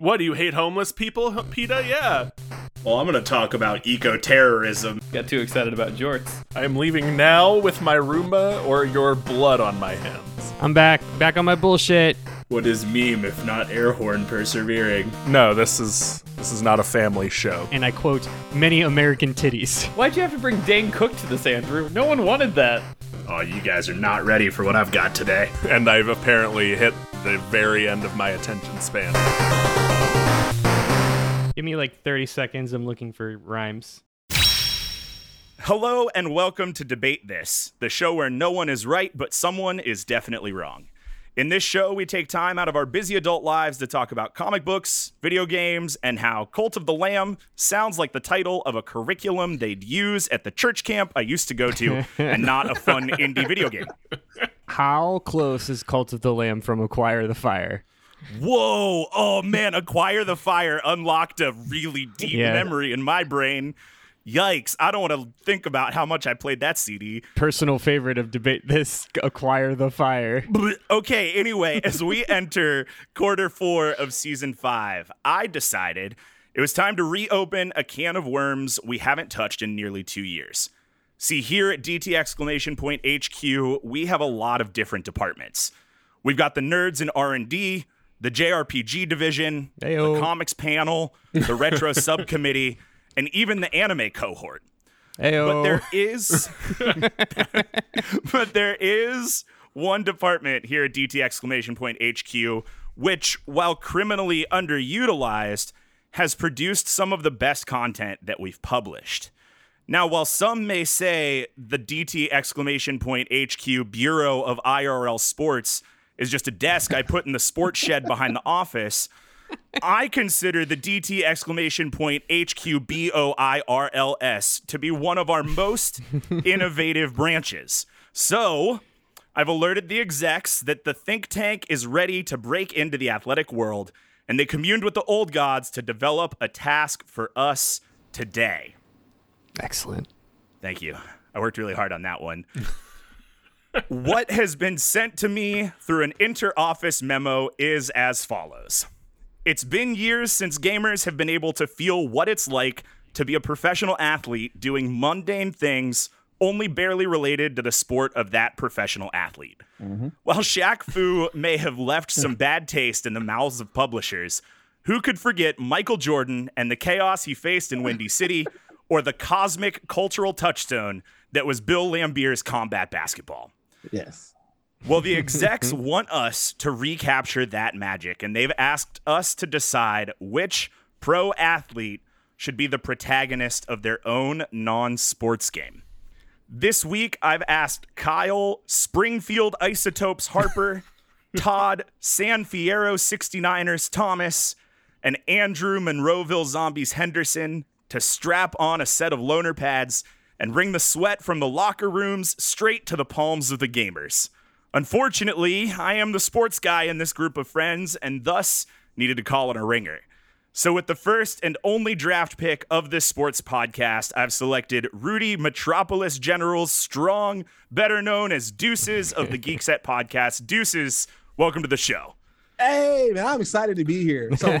What, do you hate homeless people, PETA? Yeah. Well, I'm going to talk about eco-terrorism. Got too excited about jorts. I'm leaving now with my Roomba or your blood on my hands. I'm back. Back on my bullshit. What is meme if not air horn persevering? No, this is not a family show. And I quote, many American titties. Why'd you have to bring Dane Cook to this, Andrew? No one wanted that. Oh, you guys are not ready for what I've got today. And I've apparently hit the very end of my attention span. Give me like 30 seconds. I'm looking for rhymes. Hello and welcome to Debate This, the show where no one is right, but someone is definitely wrong. In this show, we take time out of our busy adult lives to talk about comic books, video games, and how Cult of the Lamb sounds like the title of a curriculum they'd use at the church camp I used to go to, and not a fun indie video game. How close is Cult of the Lamb from Acquire the Fire? Whoa! Oh, man, Acquire the Fire unlocked a really deep memory in my brain. Yikes, I don't want to think about how much I played that CD. Personal favorite of Debate This, Acquire the Fire. Okay, anyway, as we enter quarter four of season 5, I decided it was time to reopen a can of worms we haven't touched in nearly 2 years. See, here at DT Exclamation Point HQ, we have a lot of different departments. We've got the nerds in R&D, the JRPG division, Ayo. The comics panel, the retro subcommittee, and even the anime cohort. Ayo. But there is one department here at DT Exclamation Point HQ, which, while criminally underutilized, has produced some of the best content that we've published. Now, while some may say the DT Exclamation Point HQ Bureau of IRL Sports is just a desk I put in the sports shed behind the office, I consider the DT Exclamation Point HQBOIRLS to be one of our most innovative branches. So I've alerted the execs that the think tank is ready to break into the athletic world, and they communed with the old gods to develop a task for us today. Excellent. Thank you. I worked really hard on that one. What has been sent to me through an inter-office memo is as follows. It's been years since gamers have been able to feel what it's like to be a professional athlete doing mundane things only barely related to the sport of that professional athlete. Mm-hmm. While Shaq Fu may have left some bad taste in the mouths of publishers, who could forget Michael Jordan and the chaos he faced in Windy City, or the cosmic cultural touchstone that was Bill Lambier's combat basketball? Yes. Well, the execs want us to recapture that magic, and they've asked us to decide which pro athlete should be the protagonist of their own non-sports game. This week, I've asked Kyle Springfield Isotopes Harper, Todd San Fierro 69ers Thomas, and Andrew Monroeville Zombies Henderson to strap on a set of loner pads and wring the sweat from the locker rooms straight to the palms of the gamers. Unfortunately, I am the sports guy in this group of friends and thus needed to call in a ringer. So with the first and only draft pick of this sports podcast, I've selected Rudy Metropolis Generals Strong, better known as Deuces of the Geek Set Podcast. Deuces, welcome to the show. Hey, man, I'm excited to be here. So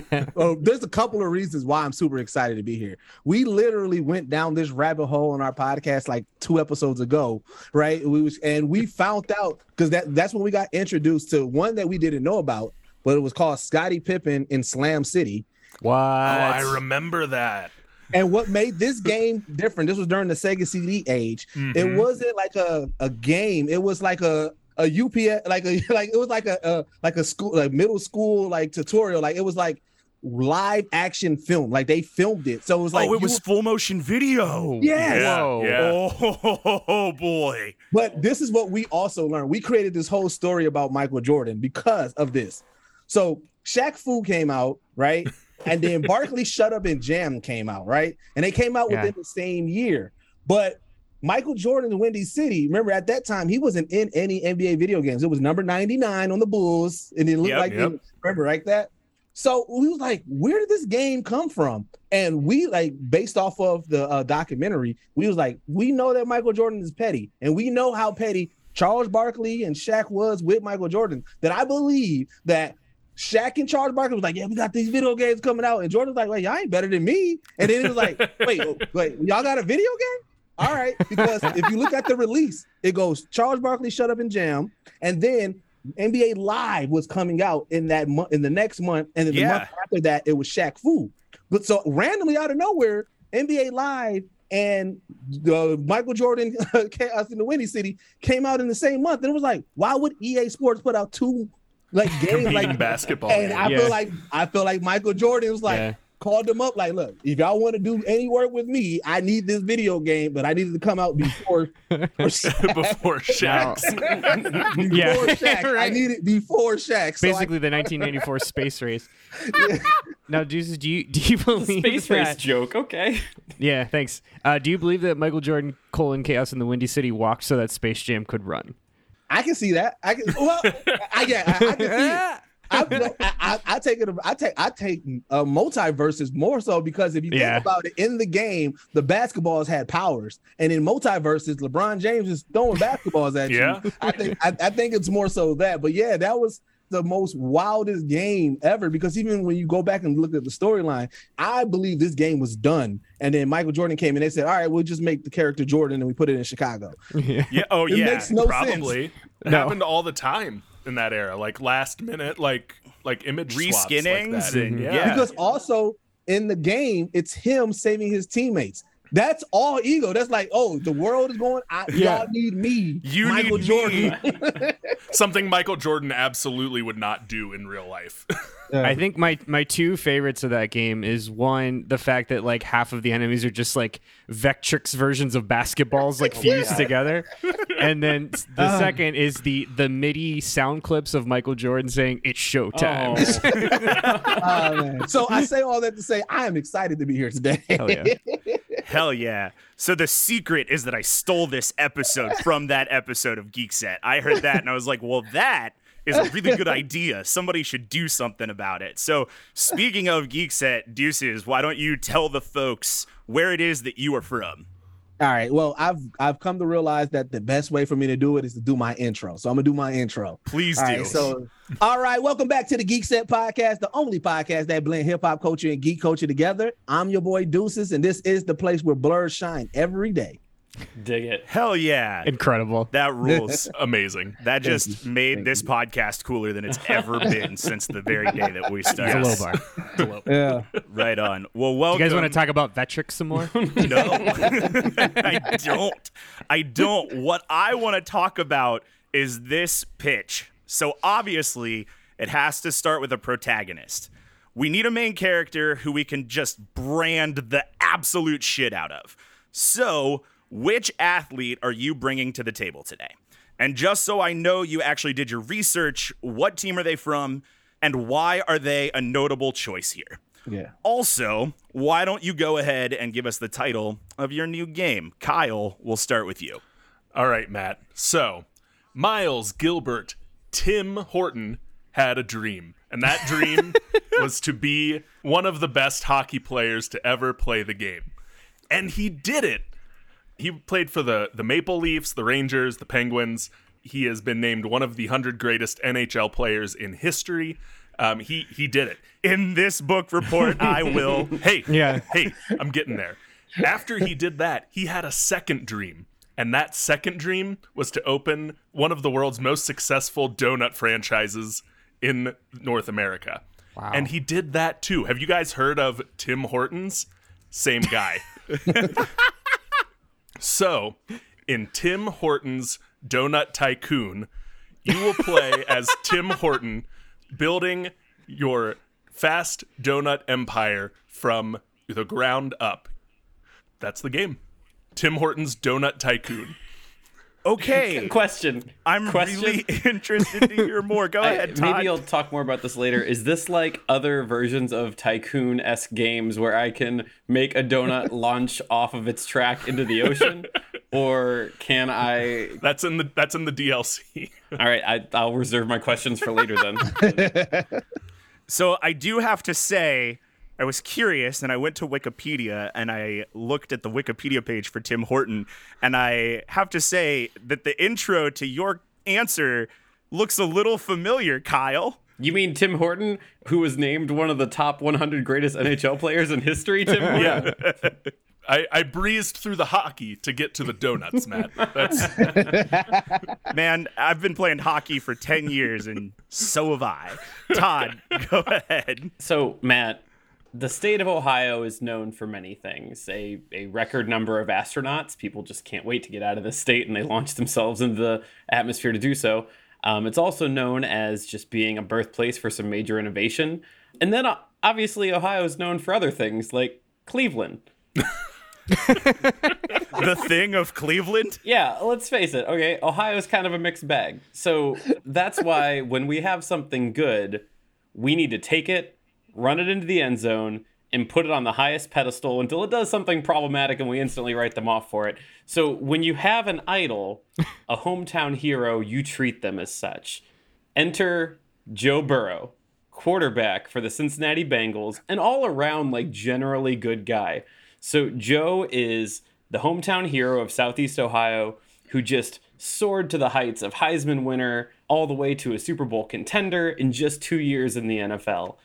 there's a couple of reasons why I'm super excited to be here. We literally went down this rabbit hole on our podcast like 2 episodes ago, right? We found out, because that's when we got introduced to one that we didn't know about, but it was called Scottie Pippen in Slam City. Wow. Oh, I remember that. And what made this game different, this was during the Sega CD age. Mm-hmm. It wasn't like a game. It was like a tutorial. Like it was like live action film. Like they filmed it. So it was like it was full motion video. Yes. Yeah. Yeah. Oh boy. But this is what we also learned. We created this whole story about Michael Jordan because of this. So Shaq Fu came out, right? And then Barkley Shut Up and Jam came out, right? And they came out within the same year. But Michael Jordan in Windy City, remember at that time, he wasn't in any NBA video games. It was number 99 on the Bulls, and it looked like that. So we was like, where did this game come from? And we, like, based off of the documentary, we was like, we know that Michael Jordan is petty, and we know how petty Charles Barkley and Shaq was with Michael Jordan, that I believe that Shaq and Charles Barkley was like, yeah, we got these video games coming out. And Jordan was like, wait, y'all ain't better than me. And then it was like, wait, y'all got a video game? All right. Because if you look at the release, it goes Charles Barkley Shut Up and Jam. And then NBA Live was coming out in that month, in the next month. And then the month after that, it was Shaq Fu. But so randomly out of nowhere, NBA Live and Michael Jordan Chaos in the Windy City came out in the same month. And it was like, why would EA Sports put out two like games like basketball? And yeah. I feel like Michael Jordan was like called them up like, look, if y'all want to do any work with me, I need this video game, but I needed to come out before Shaq. Before Shaq. Before Shaq. Right. I need it before Shaq. So basically, the 1994 Space Race. Yeah. Now, Deuces, do you believe Space Race joke? Okay. Yeah, thanks. Do you believe that Michael Jordan, Chaos in the Windy City walked so that Space Jam could run? I can see that. I can see it. I take multiverses more so because if you think about it, in the game, the basketballs had powers, and in multiverses, LeBron James is throwing basketballs at you. I think it's more so that, but yeah, that was the most wildest game ever because even when you go back and look at the storyline, I believe this game was done. And then Michael Jordan came and they said, all right, we'll just make the character Jordan and we put it in Chicago. Yeah. Oh, it makes no sense. It happened all the time in that era, like last minute, like image reskinnings. Like because also in the game, it's him saving his teammates. That's all ego. That's like, oh, the world is going. Y'all need me. You Michael need Jordan. Me. Something Michael Jordan absolutely would not do in real life. I think my two favorites of that game is one, the fact that like half of the enemies are just like Vectrex versions of basketballs, like fused together. And then the second is the MIDI sound clips of Michael Jordan saying it's showtime. Oh. Man. So I say all that to say I am excited to be here today. Hell yeah. Hell yeah. So the secret is that I stole this episode from that episode of Geek Set. I heard that and I was like, well, that is a really good idea. Somebody should do something about it. So speaking of Geek Set, Deuces, why don't you tell the folks where it is that you are from? All right. Well, I've come to realize that the best way for me to do it is to do my intro. So I'm gonna do my intro. Please do. All right. Welcome back to the Geek Set Podcast, the only podcast that blend hip hop culture and geek culture together. I'm your boy Deuces, and this is the place where blurs shine every day. Dig it. Hell yeah. Incredible. That rules. Amazing. That just made this podcast cooler than it's ever been since the very day that we started. It's a low bar. Yeah. Right on. Well, welcome. Do you guys want to talk about Vectrex some more? No. I don't. What I want to talk about is this pitch. So obviously, it has to start with a protagonist. We need a main character who we can just brand the absolute shit out of. So which athlete are you bringing to the table today? And just so I know you actually did your research, what team are they from and why are they a notable choice here? Yeah. Also, why don't you go ahead and give us the title of your new game? Kyle, we'll start with you. All right, Matt. So, Miles Gilbert Tim Horton had a dream, and that dream was to be one of the best hockey players to ever play the game. And he did it. He played for the Maple Leafs, the Rangers, the Penguins. He has been named one of the 100 greatest NHL players in history. He did it. In this book report, I will. Hey, I'm getting there. After he did that, he had a second dream. And that second dream was to open one of the world's most successful donut franchises in North America. Wow. And he did that too. Have you guys heard of Tim Hortons? Same guy. So, in Tim Hortons Donut Tycoon, you will play as Tim Horton building your fast donut empire from the ground up. That's the game. Tim Hortons Donut Tycoon. Okay. Question. I'm really interested to hear more. Go ahead, Todd. Maybe I'll talk more about this later. Is this like other versions of tycoon-esque games where I can make a donut launch off of its track into the ocean? Or can I... That's in the DLC. All right. I'll reserve my questions for later then. So I do have to say, I was curious, and I went to Wikipedia, and I looked at the Wikipedia page for Tim Horton, and I have to say that the intro to your answer looks a little familiar, Kyle. You mean Tim Horton, who was named one of the top 100 greatest NHL players in history, Tim Horton? Yeah. I breezed through the hockey to get to the donuts, Matt. Man, I've been playing hockey for 10 years, and so have I. Todd, go ahead. So, Matt, the state of Ohio is known for many things. A record number of astronauts. People just can't wait to get out of the state, and they launch themselves into the atmosphere to do so. It's also known as just being a birthplace for some major innovation. And then, obviously, Ohio is known for other things, like Cleveland. The thing of Cleveland? Yeah, let's face it. Okay, Ohio is kind of a mixed bag. So that's why when we have something good, we need to take it, run it into the end zone, and put it on the highest pedestal until it does something problematic and we instantly write them off for it. So when you have an idol, a hometown hero, you treat them as such. Enter Joe Burrow, quarterback for the Cincinnati Bengals, and all around, like, generally good guy. So Joe is the hometown hero of Southeast Ohio who just soared to the heights of Heisman winner all the way to a Super Bowl contender in just 2 years in the NFL.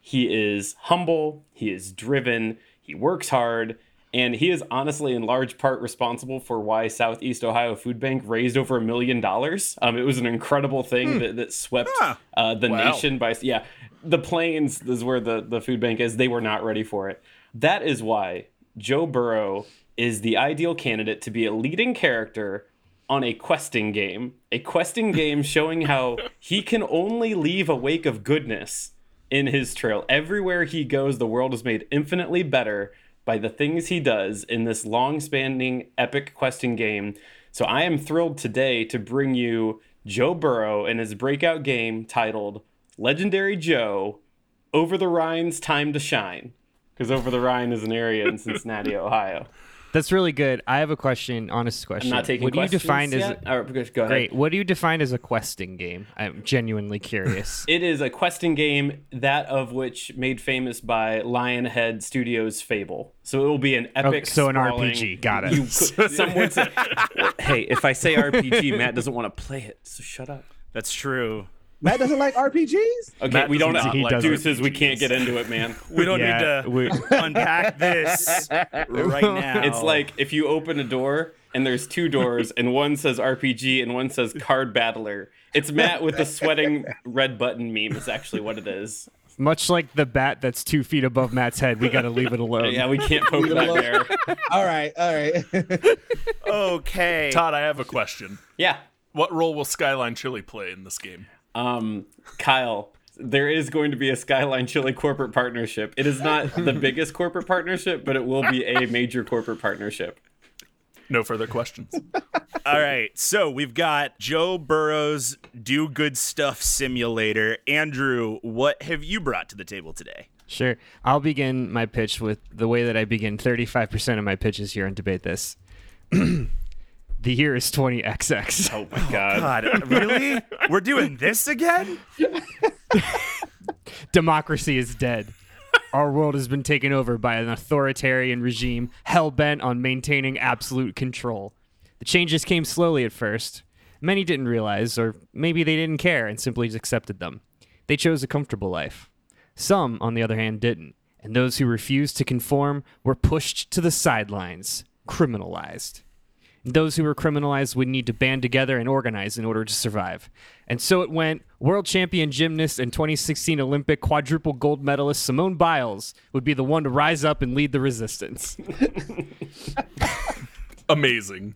He is humble, he is driven, he works hard, and he is honestly in large part responsible for why Southeast Ohio Food Bank raised over $1 million. It was an incredible thing that swept the nation by... Yeah, the plains is where the food bank is. They were not ready for it. That is why Joe Burrow is the ideal candidate to be a leading character on a questing game showing how he can only leave a wake of goodness in his trail. Everywhere he goes, the world is made infinitely better by the things he does in this long-spanning epic questing game. So I am thrilled today to bring you Joe Burrow and his breakout game titled Legendary Joe, Over the Rhine's Time to Shine. Because Over the Rhine is an area in Cincinnati, Ohio. That's really good. I have a question, honest question. I'm not taking questions yet. Go ahead. Great. What do you define as a questing game? I'm genuinely curious. It is a questing game, that of which made famous by Lionhead Studios' Fable. So it will be an epic... Okay, so an RPG. Got it. Some would say, hey, if I say RPG, Matt doesn't want to play it, so shut up. That's true. Matt doesn't like RPGs? Okay, Matt we don't like Deuces. RPGs. We can't get into it, man. We don't need to unpack this right now. It's like if you open a door and there's two doors and one says RPG and one says Card Battler. It's Matt with the sweating red button meme is actually what it is. Much like the bat that's 2 feet above Matt's head, we got to leave it alone. Yeah, we can't poke that there. All right. Okay. Todd, I have a question. Yeah. What role will Skyline Chili play in this game? Kyle, there is going to be a Skyline Chili corporate partnership. It is not the biggest corporate partnership, but it will be a major corporate partnership. No further questions. All right. So we've got Joe Burrow's Do Good Stuff Simulator. Andrew, what have you brought to the table today? Sure. I'll begin my pitch with the way that I begin 35% of my pitches here on Debate This. The year is 20XX. Oh, my God. Oh God. Really? We're doing this again? Democracy is dead. Our world has been taken over by an authoritarian regime hell-bent on maintaining absolute control. The changes came slowly at first. Many didn't realize, or maybe they didn't care and simply accepted them. They chose a comfortable life. Some, on the other hand, didn't. And those who refused to conform were pushed to the sidelines, criminalized. Those who were criminalized would need to band together and organize in order to survive. And so it went. World champion gymnast and 2016 Olympic quadruple gold medalist Simone Biles would be the one to rise up and lead the resistance. Amazing.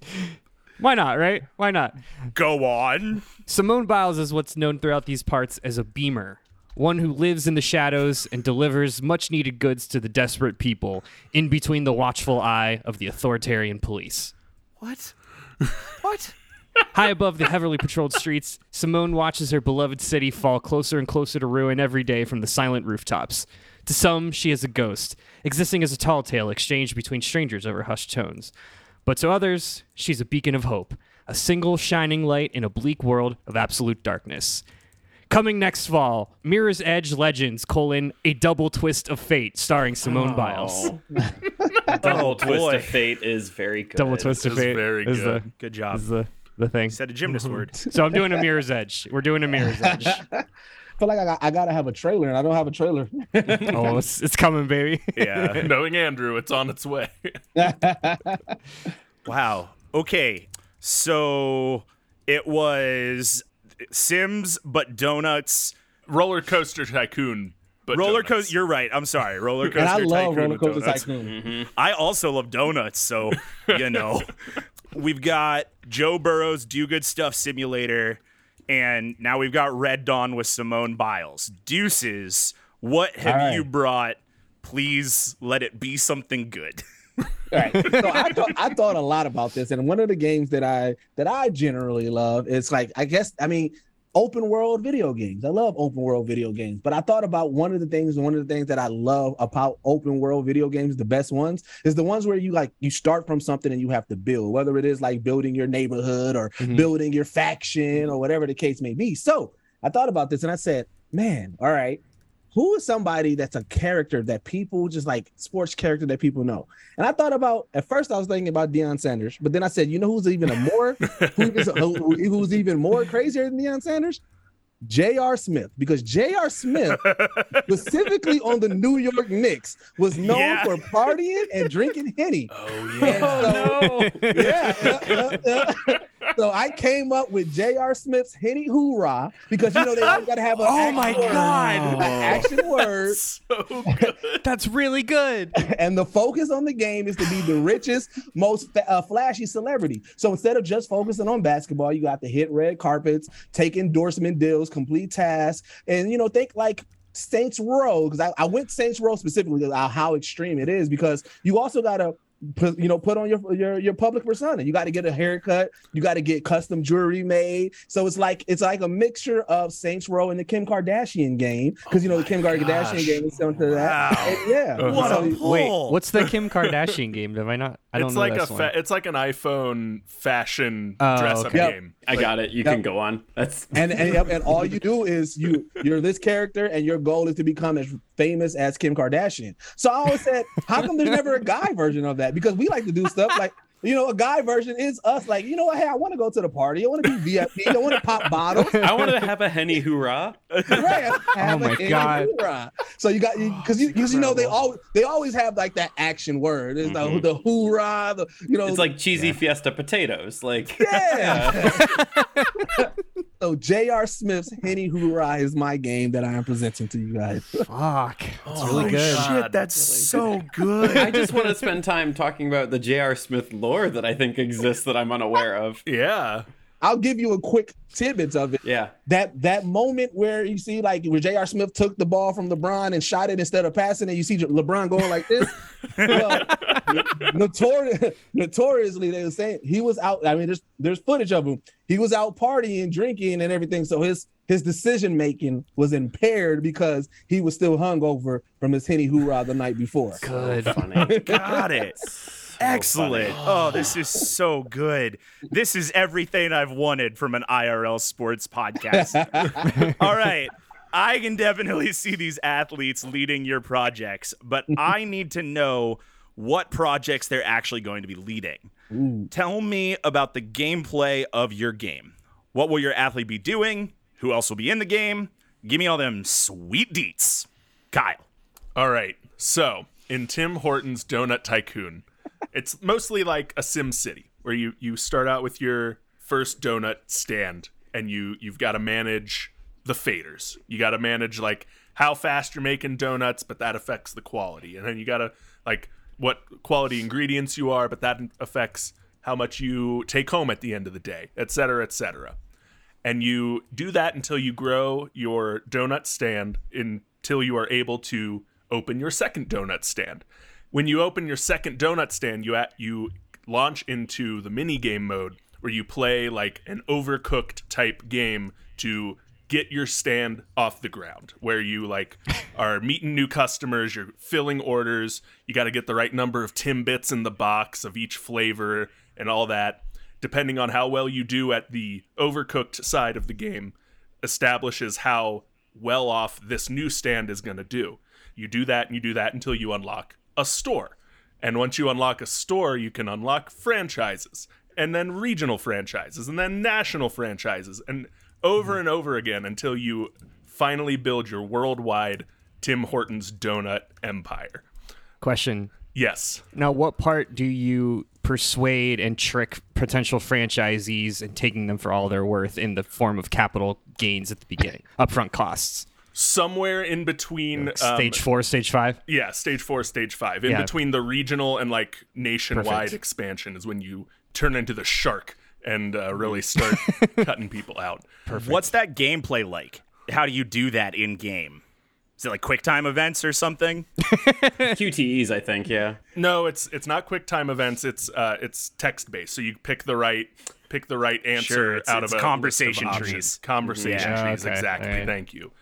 Why not, right? Why not? Go on. Simone Biles is what's known throughout these parts as a beamer, one who lives in the shadows and delivers much-needed goods to the desperate people in between the watchful eye of the authoritarian police. What? High above the heavily patrolled streets, Simone watches her beloved city fall closer and closer to ruin every day from the silent rooftops. To some, she is a ghost, existing as a tall tale exchanged between strangers over hushed tones. But to others, she's a beacon of hope, a single shining light in a bleak world of absolute darkness. Coming next fall, Mirror's Edge Legends, A Double Twist of Fate, starring Simone Biles. Double Twist of Fate is very good. Double Twist of Fate is very good. Good job. Is the thing. You said a gymnast word. So I'm doing a Mirror's Edge. We're doing a Mirror's Edge. feel like I gotta have a trailer, and I don't have a trailer. Oh, it's coming, baby. Yeah, knowing Andrew, it's on its way. Wow. Okay, so it was Sims, but donuts. Roller Coaster Tycoon. But roller coaster, you're right. I'm sorry, Roller Coaster. And I love Roller Coaster Tycoon. Mm-hmm. I also love donuts, so you know. We've got Joe Burrow's Do Good Stuff Simulator, and now we've got Red Dawn with Simone Biles. Deuces, what have you brought? Please let it be something good. All right. So I thought a lot about this, and one of the games that I generally love is open world video games. I love open world video games, but I thought about one of the things that I love about open world video games, the best ones, is the ones where you start from something and you have to build, whether it is like building your neighborhood or building your faction or whatever the case may be. So I thought about this and I said, man, all right, who is somebody that's a character that people just like, sports character that people know? And I thought about, at first I was thinking about Deion Sanders, but then I said, you know who's even who's even more crazier than Deion Sanders? J.R. Smith, because J.R. Smith, specifically on the New York Knicks, was known for partying and drinking Henny. Oh, yeah. So I came up with J.R. Smith's Henny Hoorah, because, you know, they got to have an action word. That's so good. That's really good. And the focus on the game is to be the richest, most flashy celebrity. So instead of just focusing on basketball, you got to hit red carpets, take endorsement deals, complete tasks, and, you know, think like Saints Row, because I went Saints Row specifically about how extreme it is, because you also gotta put on your public persona. You got to get a haircut, you got to get custom jewelry made. So it's like a mixture of Saints Row and the Kim Kardashian game, because the Kim Kardashian game is similar to that. And what's the Kim Kardashian game? It's like an iPhone fashion dress up game. I got it. You can go on. That's and all you do is you're this character, and your goal is to become as famous as Kim Kardashian. So I always said, how come there's never a guy version of that? Because we like to do stuff like, you know, a guy version is us. Like, you know what? Hey, I want to go to the party. I want to be VIP. I want to pop bottles. I want to have a Henny Hoorah. Right. Hoorah. So you got, because you know, they always have like that action word. It's the hoorah. It's like cheesy fiesta potatoes. Like, So J.R. Smith's Henny Hoorah is my game that I am presenting to you guys. Fuck. That's really good. Shit, that's really so good. I just want to spend time talking about the J.R. Smith lore that I think exists that I'm unaware of. Yeah. I'll give you a quick tidbits of it. Yeah. That moment where you see where J.R. Smith took the ball from LeBron and shot it instead of passing, and you see LeBron going like this. Well, notoriously, they were saying he was out. I mean, there's footage of him. He was out partying, drinking, and everything. So his decision making was impaired because he was still hungover from his Henny Hoorah the night before. Good, funny. Got it. Excellent. Oh, this is so good. This is everything I've wanted from an IRL sports podcast. All right. I can definitely see these athletes leading your projects, but I need to know what projects they're actually going to be leading. Ooh. Tell me about the gameplay of your game. What will your athlete be doing? Who else will be in the game? Give me all them sweet deets. Kyle. All right. So in Tim Hortons Donut Tycoon, it's mostly like a Sim City, where you start out with your first donut stand, and you've got to manage the faders. You got to manage like how fast you're making donuts, but that affects the quality. And then you got to like what quality ingredients you are, but that affects how much you take home at the end of the day, et cetera, et cetera. And you do that until you grow your donut stand, until you are able to open your second donut stand. When you open your second donut stand, you launch into the mini game mode, where you play like an Overcooked type game to get your stand off the ground, where you like are meeting new customers, you're filling orders, you got to get the right number of Timbits in the box of each flavor and all that. Depending on how well you do at the Overcooked side of the game, establishes how well off this new stand is going to do. You do that and you do that until you unlock a store. And once you unlock a store, you can unlock franchises, and then regional franchises, and then national franchises, and over and over again until you finally build your worldwide Tim Hortons donut empire. Question. Yes. Now, what part do you persuade and trick potential franchisees and taking them for all their worth in the form of capital gains at the beginning, upfront costs? Somewhere in between, like stage 4, stage 5. Yeah, stage 4, stage 5. In between the regional and like nationwide expansion is when you turn into the shark and really start cutting people out. Perfect. What's that gameplay like? How do you do that in game? Is it like QuickTime events or something? QTEs, I think. Yeah. No, it's not QuickTime events. It's text based. So you pick the right answer out of conversation trees. Conversation trees, okay. Exactly. Right. Thank you.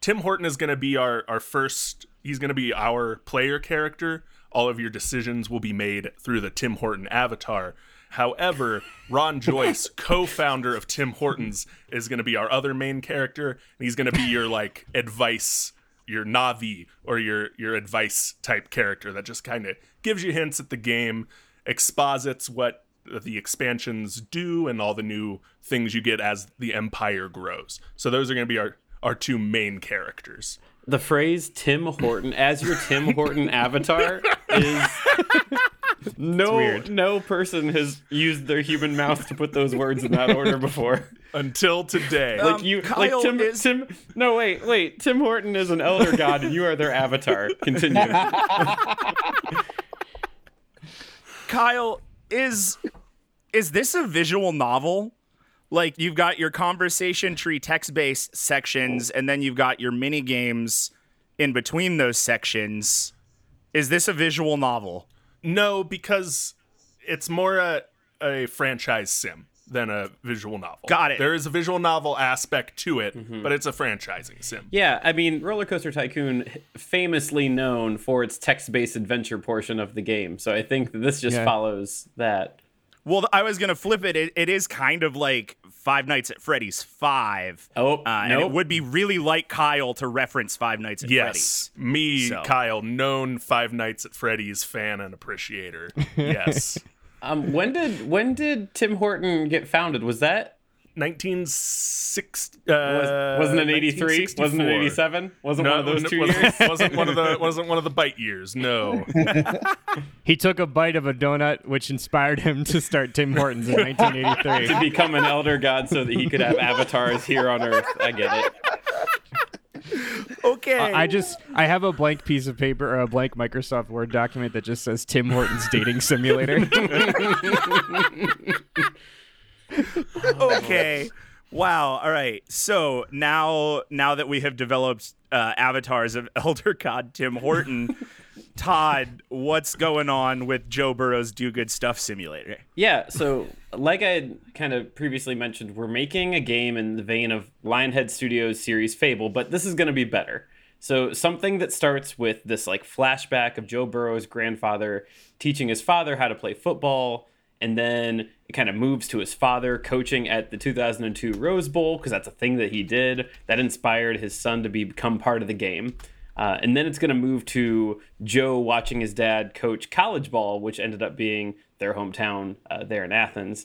Tim Horton is going to be our first. He's going to be our player character. All of your decisions will be made through the Tim Horton avatar. However, Ron Joyce, co-founder of Tim Hortons, is going to be our other main character, and he's going to be your like advice, your Navi or your advice type character that just kind of gives you hints at the game, exposits what the expansions do and all the new things you get as the empire grows. So those are going to be our two main characters. The phrase Tim Horton as your Tim Horton avatar is no person has used their human mouth to put those words in that order before. Until today. Tim Horton is an elder god and you are their avatar. Continue. Kyle, is this a visual novel? Like, you've got your conversation tree text-based sections, and then you've got your mini games in between those sections. Is this a visual novel? No, because it's more a franchise sim than a visual novel. Got it. There is a visual novel aspect to it, but it's a franchising sim. Yeah, I mean, Roller Coaster Tycoon, famously known for its text-based adventure portion of the game. So I think that this just follows that. Well, I was going to flip it. It is kind of like Five Nights at Freddy's 5. And it would be really like Kyle to reference Five Nights at Freddy's. Yes, Kyle, known Five Nights at Freddy's fan and appreciator. Yes. When did Tim Horton get founded? Was that 1960? Wasn't it 83? Wasn't it 87? Wasn't one of those two years? Wasn't one of the bite years? No. He took a bite of a donut, which inspired him to start Tim Hortons in 1983 to become an elder god, so that he could have avatars here on Earth. I get it. Okay. I have a blank piece of paper or a blank Microsoft Word document that just says Tim Hortons dating simulator. Okay. Wow. All right. So now that we have developed avatars of elder god Tim Horton, Todd, what's going on with Joe Burrow's Do Good Stuff Simulator? Yeah. So like I had kind of previously mentioned, we're making a game in the vein of Lionhead Studios' series Fable, but this is going to be better. So something that starts with this like flashback of Joe Burrow's grandfather teaching his father how to play football. And then it kind of moves to his father coaching at the 2002 Rose Bowl, because that's a thing that he did that inspired his son to become part of the game. And then it's going to move to Joe watching his dad coach college ball, which ended up being their hometown there in Athens.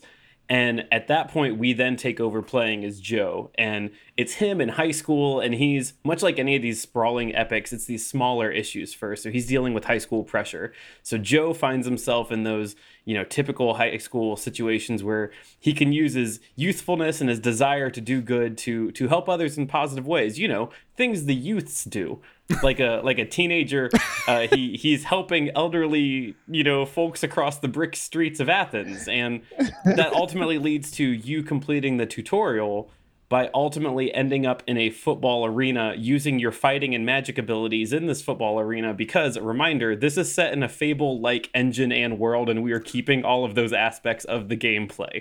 And at that point, we then take over playing as Joe. And it's him in high school, and he's, much like any of these sprawling epics, it's these smaller issues first. So he's dealing with high school pressure. So Joe finds himself in those, typical high school situations where he can use his youthfulness and his desire to do good to help others in positive ways. Things the youths do. Like a teenager, he's helping elderly, folks across the brick streets of Athens. And that ultimately leads to you completing the tutorial by ultimately ending up in a football arena using your fighting and magic abilities in this football arena. Because, a reminder, this is set in a Fable-like engine and world, and we are keeping all of those aspects of the gameplay.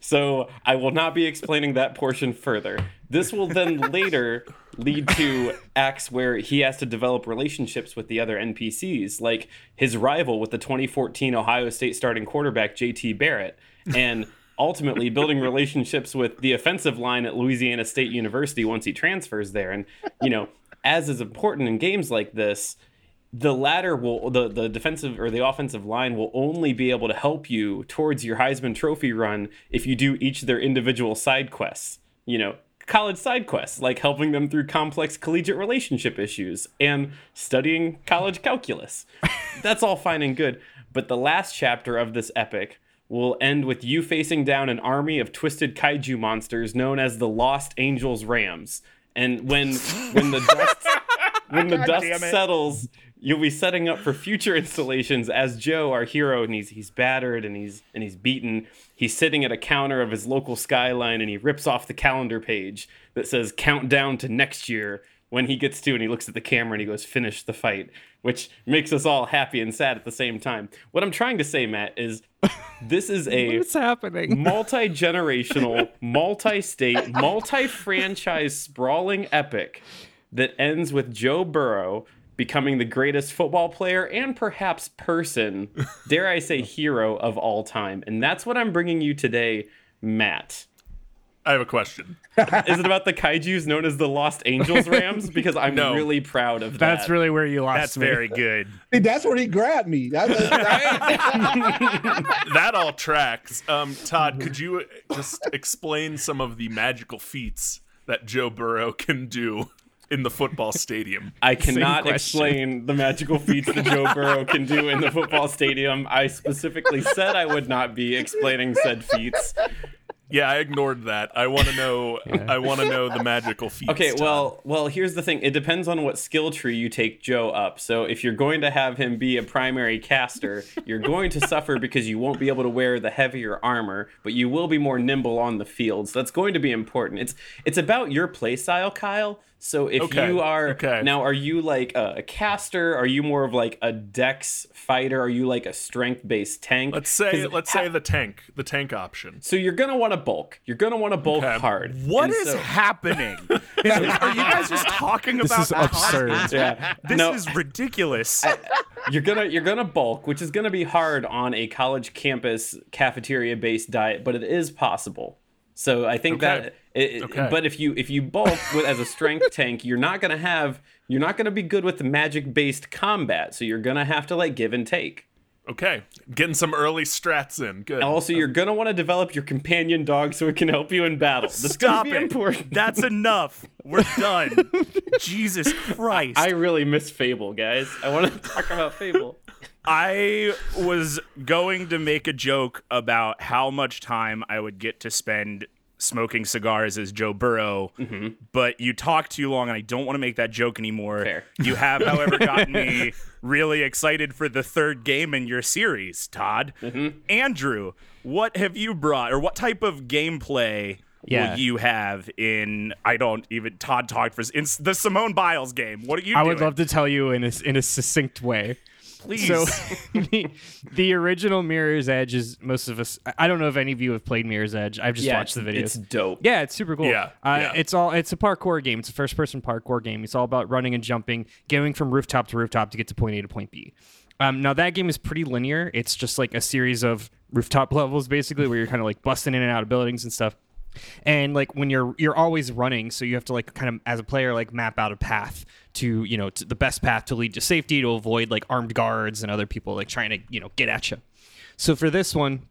So I will not be explaining that portion further. This will then later lead to acts where he has to develop relationships with the other NPCs, like his rival with the 2014 Ohio State starting quarterback, JT Barrett, and ultimately building relationships with the offensive line at Louisiana State University once he transfers there. And, as is important in games like this, the defensive or the offensive line will only be able to help you towards your Heisman Trophy run if you do each of their individual side quests. college side quests, like helping them through complex collegiate relationship issues and studying college calculus. That's all fine and good, but the last chapter of this epic will end with you facing down an army of twisted kaiju monsters known as the Lost Angels Rams. And when the dust settles, you'll be setting up for future installations as Joe, our hero, and he's battered and he's beaten. He's sitting at a counter of his local Skyline and he rips off the calendar page that says countdown to next year when he gets to, and he looks at the camera and he goes, finish the fight, which makes us all happy and sad at the same time. What I'm trying to say, Matt, is this is a multi-generational, multi-state, multi-franchise sprawling epic that ends with Joe Burrow becoming the greatest football player and perhaps person, dare I say hero, of all time. And that's what I'm bringing you today, Matt. I have a question. Is it about the kaijus known as the Lost Angels Rams? Because I'm really proud of that. That's really where you lost me. That's very good. Hey, that's where he grabbed me. That all tracks. Todd, could you just explain some of the magical feats that Joe Burrow can do in the football stadium? I cannot explain the magical feats that Joe Burrow can do in the football stadium. I specifically said I would not be explaining said feats. Yeah, I ignored that. I want to know. Yeah. I want to know the magical feats. Okay, well, here's the thing. It depends on what skill tree you take Joe up. So if you're going to have him be a primary caster, you're going to suffer because you won't be able to wear the heavier armor, but you will be more nimble on the field. So that's going to be important. It's about your play style, Kyle. So if you are now, are you like a caster? Are you more of like a dex fighter? Are you like a strength based tank? Let's say the tank option. So you're gonna want to bulk. You're gonna want to bulk hard. What is happening? Are you guys just talking about this? Is absurd. Yeah. This is ridiculous. You're gonna bulk, which is gonna be hard on a college campus cafeteria based diet, but it is possible. So I think that. But if you bulk as a strength tank, you're not gonna be good with the magic based combat. So you're gonna have to like give and take. Okay, getting some early strats in. Good. Also, you're gonna want to develop your companion dog so it can help you in battle. That's Stop gonna be it. Important. That's enough. We're done. Jesus Christ! I really miss Fable, guys. I want to talk about Fable. I was going to make a joke about how much time I would get to spend smoking cigars as Joe Burrow, but you talked too long and I don't want to make that joke anymore. Fair. You have, however, gotten me really excited for the third game in your series, Todd. Mm-hmm. Andrew, what have you brought, or what type of gameplay will you have in, Todd talked for the Simone Biles game. What are you doing? I would love to tell you in a succinct way. Please. So the original Mirror's Edge is most of us. I don't know if any of you have played Mirror's Edge. I've just watched the videos. It's dope. Yeah, it's super cool. Yeah. It's a parkour game. It's a first-person parkour game. It's all about running and jumping, going from rooftop to rooftop to get to point A to point B. Now that game is pretty linear. It's just like a series of rooftop levels, basically, where you're kind of like busting in and out of buildings and stuff. And like when you're always running, so you have to like kind of as a player like map out a path to, you know, to the best path to lead to safety, to avoid like armed guards and other people like trying to, you know, get at you. So for this one,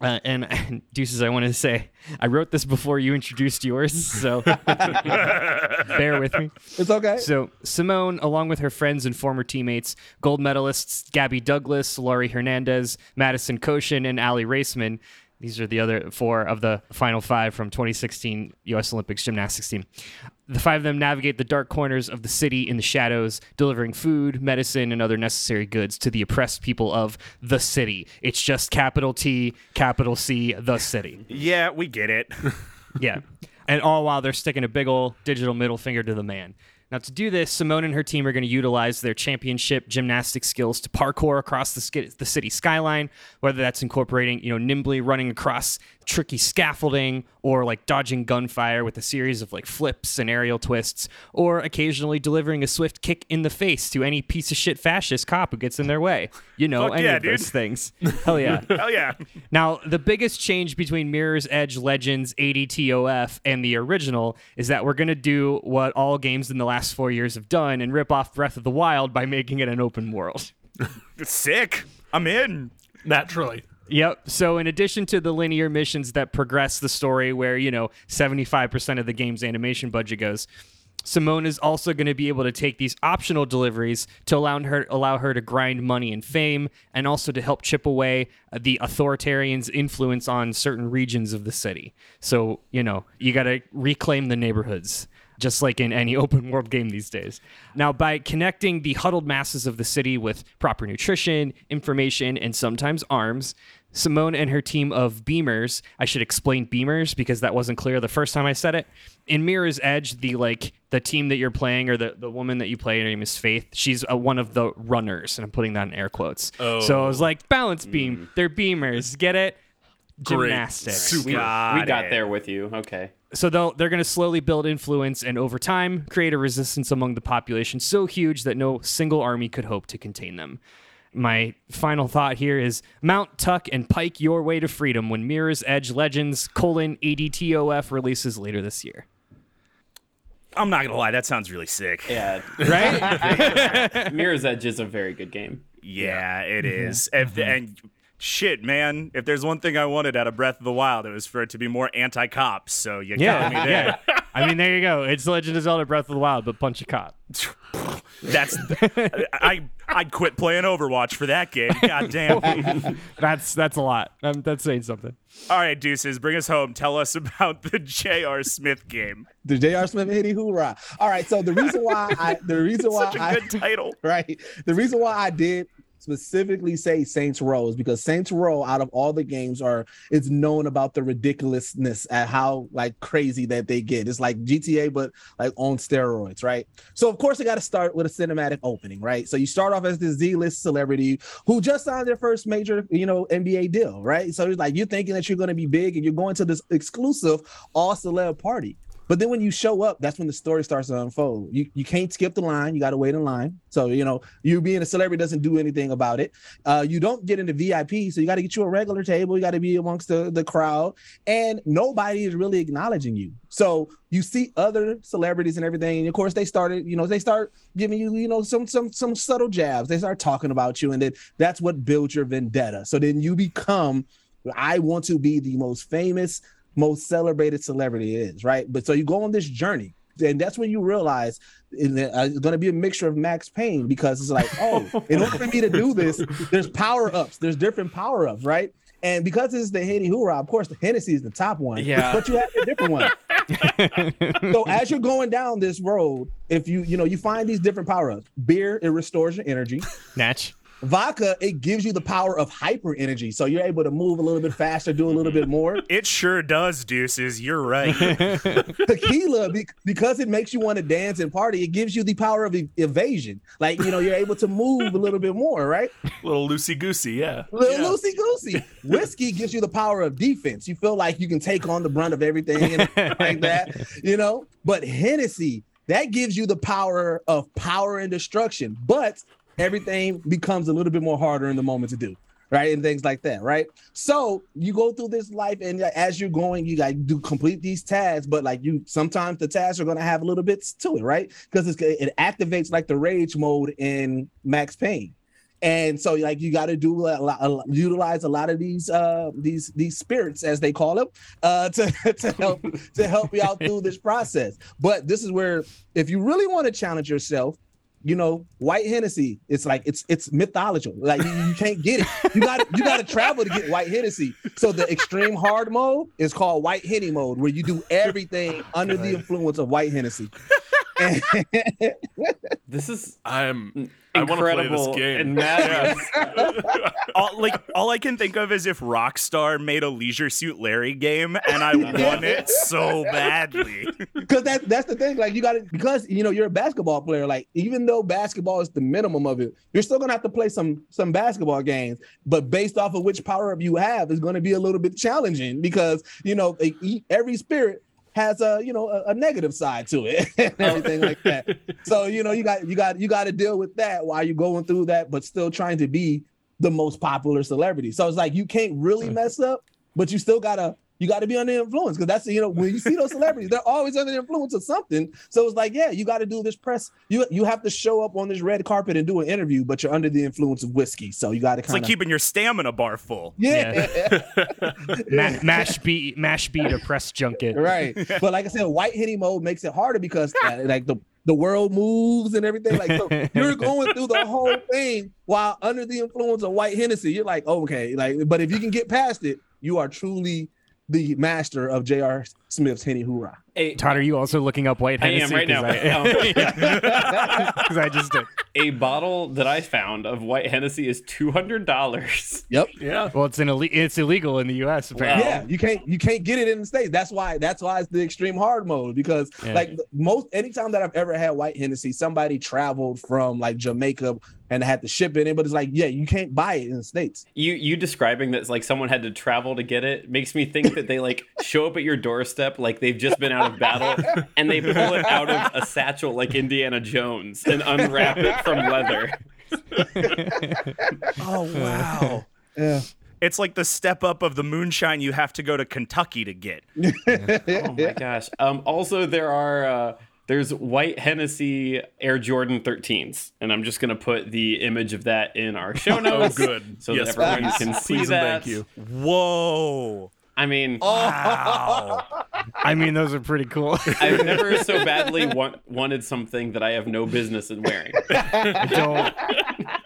and Deuces, I want to say I wrote this before you introduced yours, so bear with me. It's okay. So Simone, along with her friends and former teammates, gold medalists Gabby Douglas, Laurie Hernandez, Madison Koshin, and Allie Raceman. These are the other four of the final five from 2016 U.S. Olympics gymnastics team. The five of them navigate the dark corners of the city in the shadows, delivering food, medicine, and other necessary goods to the oppressed people of the city. It's just capital T, capital C, the city. Yeah, we get it. Yeah. And all while they're sticking a big old digital middle finger to the man. Now, to do this, Simone and her team are going to utilize their championship gymnastic skills to parkour across the city skyline, whether that's incorporating, you know, nimbly running across tricky scaffolding or like dodging gunfire with a series of like flips and aerial twists, or occasionally delivering a swift kick in the face to any piece of shit fascist cop who gets in their way. You know, those things. Hell yeah. Hell yeah. Now, the biggest change between Mirror's Edge Legends ADTOF and the original is that we're going to do what all games in the last 4 years have done and rip off Breath of the Wild by making it an open world. Sick. I'm in. Naturally. Yep. So in addition to the linear missions that progress the story where, you know, 75% of the game's animation budget goes, Simone is also going to be able to take these optional deliveries to allow her to grind money and fame, and also to help chip away the authoritarians' influence on certain regions of the city. So, you know, you got to reclaim the neighborhoods, just like in any open world game these days. Now, by connecting the huddled masses of the city with proper nutrition, information, and sometimes arms, Simone and her team of beamers — I should explain beamers because that wasn't clear the first time I said it — in Mirror's Edge, the team that you're playing, or the woman that you play, her name is Faith. She's one of the runners, and I'm putting that in air quotes. Oh. So I was like, balance beam. They're beamers. Get it? Great. Gymnastics. We got there with you. Okay. So they're going to slowly build influence, and over time create a resistance among the population so huge that no single army could hope to contain them. My final thought here is mount, tuck, and pike your way to freedom when Mirror's Edge Legends (ADTOF) releases later this year. I'm not going to lie, that sounds really sick. Yeah. Right? Mirror's Edge is a very good game. Yeah, it is. Yeah. And shit, man, if there's one thing I wanted out of Breath of the Wild, it was for it to be more anti-cops, so you got me there. Yeah. I mean, there you go. It's Legend of Zelda Breath of the Wild, but punch a cop. That's I'd quit playing Overwatch for that game. God damn. That's a lot. That's saying something. All right, Deuces, bring us home. Tell us about the J.R. Smith game. The J.R. Smith Hitty Hoorah. All right, so the reason why I did specifically say Saints Row is because Saints Row, out of all the games, it's known about the ridiculousness at how like crazy that they get. It's like GTA, but like on steroids, right? So of course, you got to start with a cinematic opening, right? So you start off as this Z-list celebrity who just signed their first major, NBA deal, right? So it's like you're thinking that you're going to be big, and you're going to this exclusive all-celeb party. But then when you show up, that's when the story starts to unfold. You can't skip the line. You got to wait in line. So, you being a celebrity doesn't do anything about it. You don't get into VIP, so you got to get you a regular table. You got to be amongst the crowd. And nobody is really acknowledging you. So you see other celebrities and everything, and of course they start giving you, some subtle jabs. They start talking about you, and then that's what builds your vendetta. So then you become, I want to be the most famous, most celebrated celebrity is, right? But so you go on this journey, and that's when you realize it's going to be a mixture of Max Payne, because it's like, oh, in order for me to do this, there's power-ups, there's different power-ups, right? And because this is the Hitty Hoorah, of course, the Hennessy is the top one, but you have a different one. So as you're going down this road, if you find these different power-ups. Beer, it restores your energy. Natch. Vodka, it gives you the power of hyper energy, so you're able to move a little bit faster, do a little bit more. It sure does, Deuces. You're right. Tequila, because it makes you want to dance and party, it gives you the power of evasion. Like, you're able to move a little bit more, right? A little loosey-goosey, yeah. Loosey-goosey. Whiskey gives you the power of defense. You feel like you can take on the brunt of everything and like that, But Hennessy, that gives you the power of power and destruction, but everything becomes a little bit more harder in the moment to do, right? And things like that, right? So you go through this life, and as you're going, you like do complete these tasks, but like sometimes the tasks are going to have a little bits to it, right? Because it activates like the rage mode in Max Payne. And so, like, you got to utilize a lot of these spirits, as they call them, to help you out through this process. But this is where, if you really want to challenge yourself, White Hennessy, it's like it's mythological. Like you can't get it. You gotta travel to get White Hennessy. So the extreme hard mode is called White Henny mode, where you do everything under the influence of White Hennessy. This is incredible. I want to play this game. Yeah. All I can think of is if Rockstar made a Leisure Suit Larry game, and I won it so badly. Because that's the thing. Like, you got it, because you're a basketball player. Like, even though basketball is the minimum of it, you're still gonna have to play some basketball games. But based off of which power up you have is going to be a little bit challenging, because every spirit has a negative side to it and everything like that. So you got to deal with that while you're going through that, but still trying to be the most popular celebrity. So it's like you can't really mess up, but you still gotta You got to be under the influence, because that's, you know, when you see those celebrities, they're always under the influence of something. So it's like, yeah, you got to do this press. You have to show up on this red carpet and do an interview, but you're under the influence of whiskey. So you got to kind of. It's like keeping your stamina bar full. Yeah. mash beat or press junket. Right. But like I said, White Henny mode makes it harder because like the world moves and everything. Like, so you're going through the whole thing while under the influence of White Hennessy. You're like, okay. Like, but if you can get past it, you are truly the master of J.R. Smith's Henny Hoorah. Hey, Todd, are you also looking up White Hennessy? I am right now. Because I just did. A bottle that I found of White Hennessy is $200. Yep. Yeah. Well, it's illegal in the U.S. apparently. Wow. Yeah. You can't get it in the States. That's why it's the extreme hard mode, because like anytime that I've ever had White Hennessy, somebody traveled from like Jamaica and had to ship it in. But it's like, yeah, you can't buy it in the States. You describing that like someone had to travel to get it makes me think that they like show up at your doorstep like they've just been out of battle and they pull it out of a satchel like Indiana Jones and unwrap it from leather. Oh, wow. Yeah. It's like the step up of the moonshine you have to go to Kentucky to get. Oh my gosh. Also, there's White Hennessy Air Jordan 13s, and I'm just going to put the image of that in our show notes. Oh, good. So yes, that everyone can see please that. Thank you. Whoa. I mean, wow. I mean, those are pretty cool. I've never so badly wanted something that I have no business in wearing. I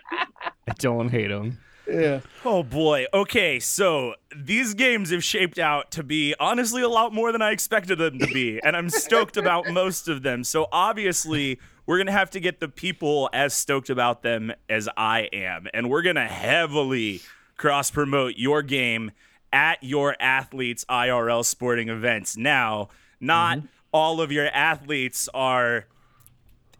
don't hate them. Yeah. Oh, boy. Okay, so these games have shaped out to be, honestly, a lot more than I expected them to be, and I'm stoked about most of them. So, obviously, we're going to have to get the people as stoked about them as I am, and we're going to heavily cross-promote your game at your athletes' IRL sporting events. Now, not all of your athletes are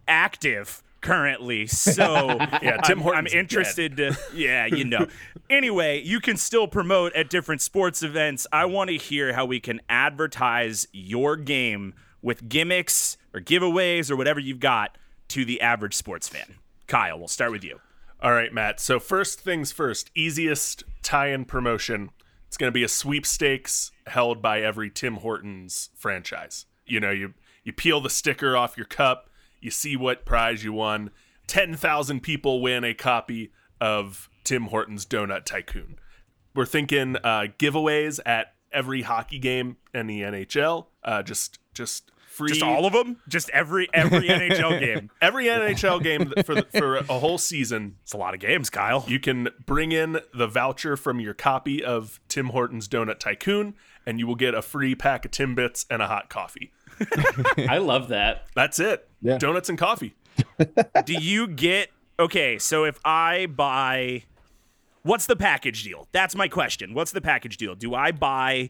active currently, so yeah, Tim Hortons, I'm interested to, yeah, you know. Anyway, you can still promote at different sports events. I want to hear how we can advertise your game with gimmicks or giveaways or whatever you've got to the average sports fan. Kyle, we'll start with you. All right, Matt. So first things first, easiest tie-in promotion. It's going to be a sweepstakes held by every Tim Hortons franchise. You know, you peel the sticker off your cup, you see what prize you won. 10,000 people win a copy of Tim Hortons Donut Tycoon. We're thinking giveaways at every hockey game in the NHL. Just free. Just all of them? Just every NHL game. Every NHL game for a whole season. It's a lot of games, Kyle. You can bring in the voucher from your copy of Tim Hortons Donut Tycoon, and you will get a free pack of Timbits and a hot coffee. I love that. That's it. Yeah. Donuts and coffee. Do you get... Okay, so if I buy... What's the package deal? That's my question. What's the package deal? Do I buy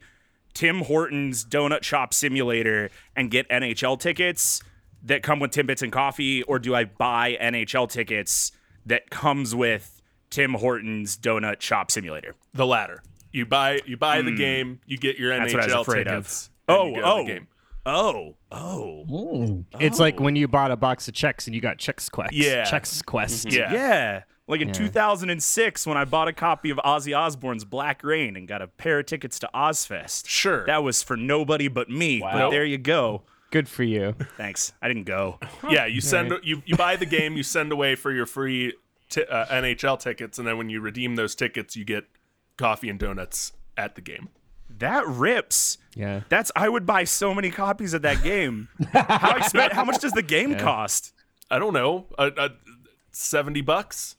Tim Hortons Donut Shop Simulator and get NHL tickets that come with Timbits and coffee, or do I buy NHL tickets that comes with Tim Hortons Donut Shop Simulator? The latter. You buy the game, you get your that's NHL what I was afraid tickets. Of. Oh, game. Oh. It's like when you bought a box of Chex and you got Chex Quest. Yeah. Chex Quest. Mm-hmm. Yeah. Like in 2006 when I bought a copy of Ozzy Osbourne's Black Rain and got a pair of tickets to Ozfest. Sure. That was for nobody but me. Wow. But there you go. Good for you. Thanks. I didn't go. Yeah, you buy the game, you send away for your free NHL tickets, and then when you redeem those tickets, you get coffee and donuts at the game. That rips. Yeah. I would buy so many copies of that game. How much does the game cost? I don't know. $70?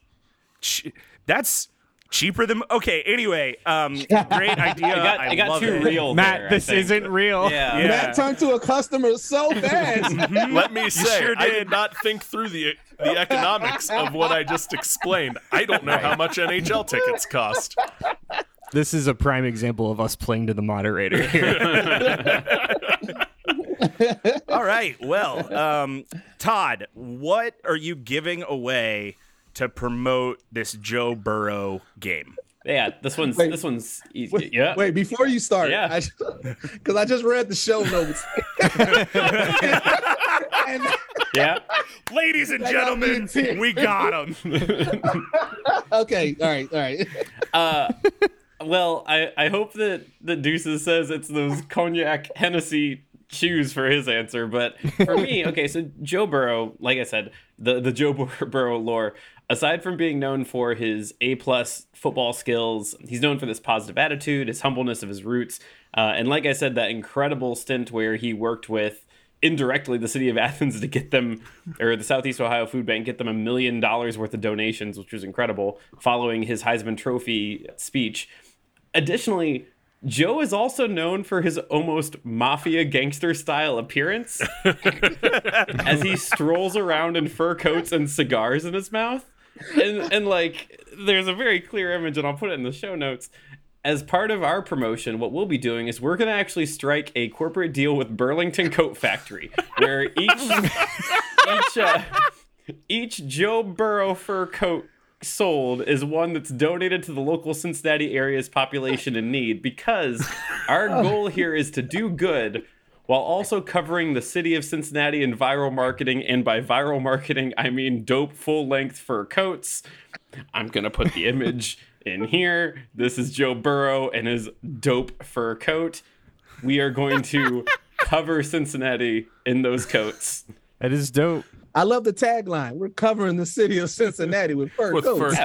That's cheaper than anyway. Great idea. I got too real, Matt. There, this isn't real. Yeah. Matt turned to a customer so fast. Let me say, sure I did not think through the economics of what I just explained. I don't know how much NHL tickets cost. This is a prime example of us playing to the moderator here. All right. Well, Todd, what are you giving away to promote this Joe Burrow game? Yeah, this one's easy. Wait, before you start, because I just read the show notes. Ladies and gentlemen, we got him. Okay, all right. Well, I hope that the Deuces says it's those cognac Hennessy shoes for his answer, but for me, okay, so Joe Burrow, like I said, the Joe Burrow lore, aside from being known for his A-plus football skills, he's known for this positive attitude, his humbleness of his roots, and like I said, that incredible stint where he worked with, indirectly, the city of Athens to get them, or the Southeast Ohio Food Bank, get them $1 million worth of donations, which was incredible, following his Heisman Trophy speech. Additionally, Joe is also known for his almost mafia gangster style appearance as he strolls around in fur coats and cigars in his mouth. And like, there's a very clear image, and I'll put it in the show notes. As part of our promotion, what we'll be doing is we're going to actually strike a corporate deal with Burlington Coat Factory, where each Joe Burrow fur coat sold is one that's donated to the local Cincinnati area's population in need, because our goal here is to do good while also covering the city of Cincinnati in viral marketing. And by viral marketing, I mean dope full-length fur coats. I'm going to put the image in here. This is Joe Burrow and his dope fur coat. We are going to cover Cincinnati in those coats. That is dope. I love the tagline. We're covering the city of Cincinnati with fur coats.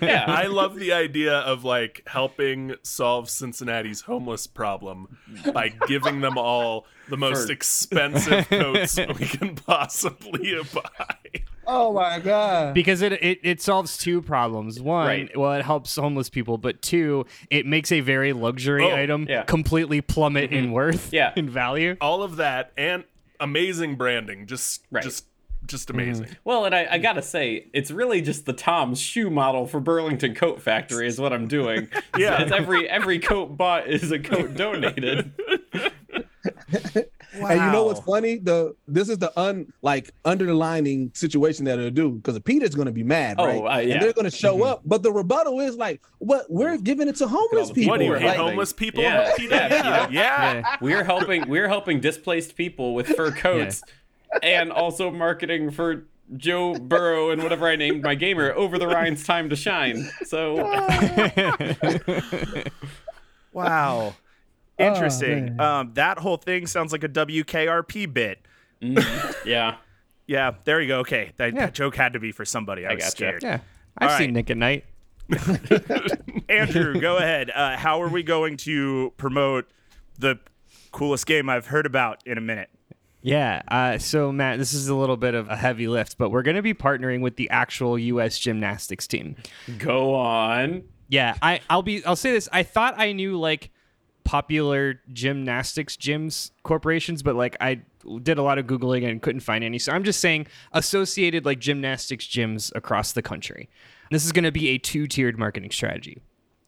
Yeah. I love the idea of like helping solve Cincinnati's homeless problem by giving them all the most expensive coats we can possibly buy. Oh my God. Because it solves two problems. One, well, it helps homeless people, but two, it makes a very luxury item completely plummet in worth, in value. All of that and amazing branding. Just amazing. Well, and I gotta say, it's really just the Tom's shoe model for Burlington Coat Factory is what I'm doing. Yeah, it's every coat bought is a coat donated. Wow. And you know what's funny? This is the underlining situation that it'll do, because Peter's going to be mad, right? And they're going to show up, but the rebuttal is like, "What? We're giving it to homeless people. What do you hate homeless people? Yeah. We're helping displaced people with fur coats." Yeah. And also marketing for Joe Burrow and whatever I named my gamer, Over the Rhine's Time to Shine. So, wow, interesting. That whole thing sounds like a WKRP bit. Yeah. There you go. Okay, that joke had to be for somebody. I was scared. Yeah, I've seen Nick at Night. Andrew, go ahead. How are we going to promote the coolest game I've heard about in a minute? Yeah, so Matt, this is a little bit of a heavy lift, but we're going to be partnering with the actual U.S. gymnastics team. Go on. Yeah, I'll say this. I thought I knew like popular gymnastics gyms corporations, but like I did a lot of Googling and couldn't find any. So I'm just saying associated like gymnastics gyms across the country. This is going to be a two-tiered marketing strategy.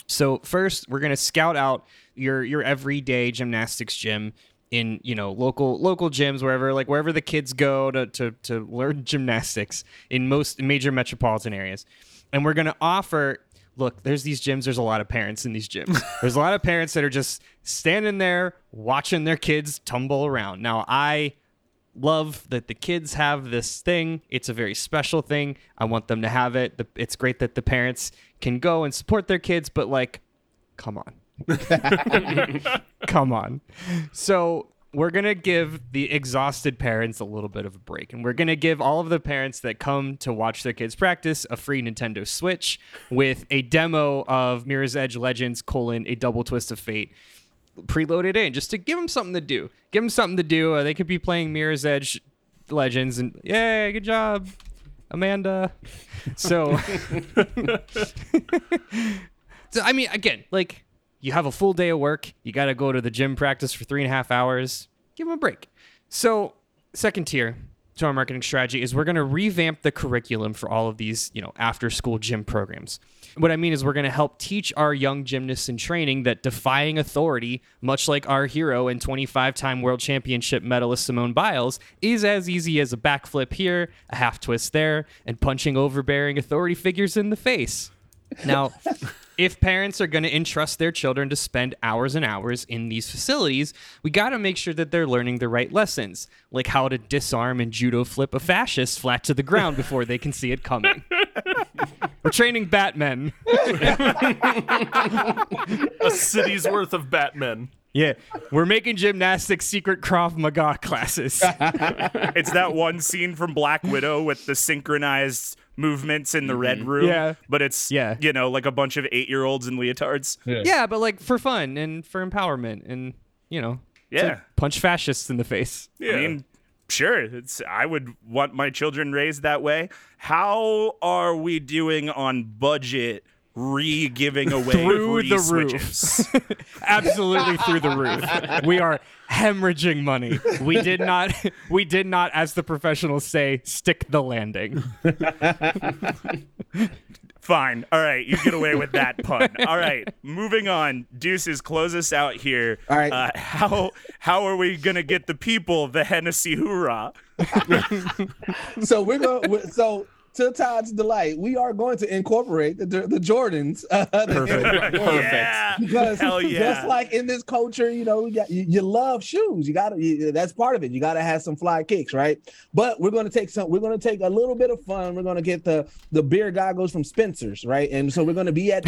So first, we're going to scout out your everyday gymnastics gym in, you know, local gyms, wherever the kids go to learn gymnastics in most major metropolitan areas. And we're going to offer, look, there's these gyms. There's a lot of parents in these gyms. There's a lot of parents that are just standing there watching their kids tumble around. Now, I love that the kids have this thing. It's a very special thing. I want them to have it. It's great that the parents can go and support their kids, but like, come on. Come on. So we're going to give the exhausted parents a little bit of a break, and we're going to give all of the parents that come to watch their kids practice a free Nintendo Switch with a demo of Mirror's Edge Legends : A Double Twist of Fate preloaded in, just to give them something to do. They could be playing Mirror's Edge Legends and yay, good job, Amanda. So I mean, again, like, you have a full day of work. You got to go to the gym practice for 3.5 hours. Give them a break. So second tier to our marketing strategy is we're going to revamp the curriculum for all of these, you know, after school gym programs. What I mean is we're going to help teach our young gymnasts in training that defying authority, much like our hero and 25-time world championship medalist Simone Biles, is as easy as a backflip here, a half twist there, and punching overbearing authority figures in the face. Now, if parents are going to entrust their children to spend hours and hours in these facilities, we got to make sure that they're learning the right lessons, like how to disarm and judo flip a fascist flat to the ground before they can see it coming. We're training Batmen. A city's worth of Batmen. Yeah, we're making gymnastics secret Krav Maga classes. It's that one scene from Black Widow with the synchronized movements in the red room. Yeah. But it's, you know, like a bunch of 8-year-olds in leotards. Yeah. But like for fun and for empowerment and, you know, to punch fascists in the face. Yeah. I mean, sure, I would want my children raised that way. How are we doing on budget? Giving away through the switches. Roof. Absolutely through the roof. We are hemorrhaging money. We did not, as the professionals say, stick the landing. Fine. All right, you get away with that pun. All right, moving on. Deuces, close us out here. All right. How are we gonna get the people the Hennessy hoorah? To Todd's delight, we are going to incorporate the Jordans. Perfect. Yeah. Because hell yeah. Just like in this culture, you know, you love shoes. That's part of it. You got to have some fly kicks, right? But we're going to take a little bit of fun. We're going to get the beer goggles from Spencer's, right? And so we're going to be at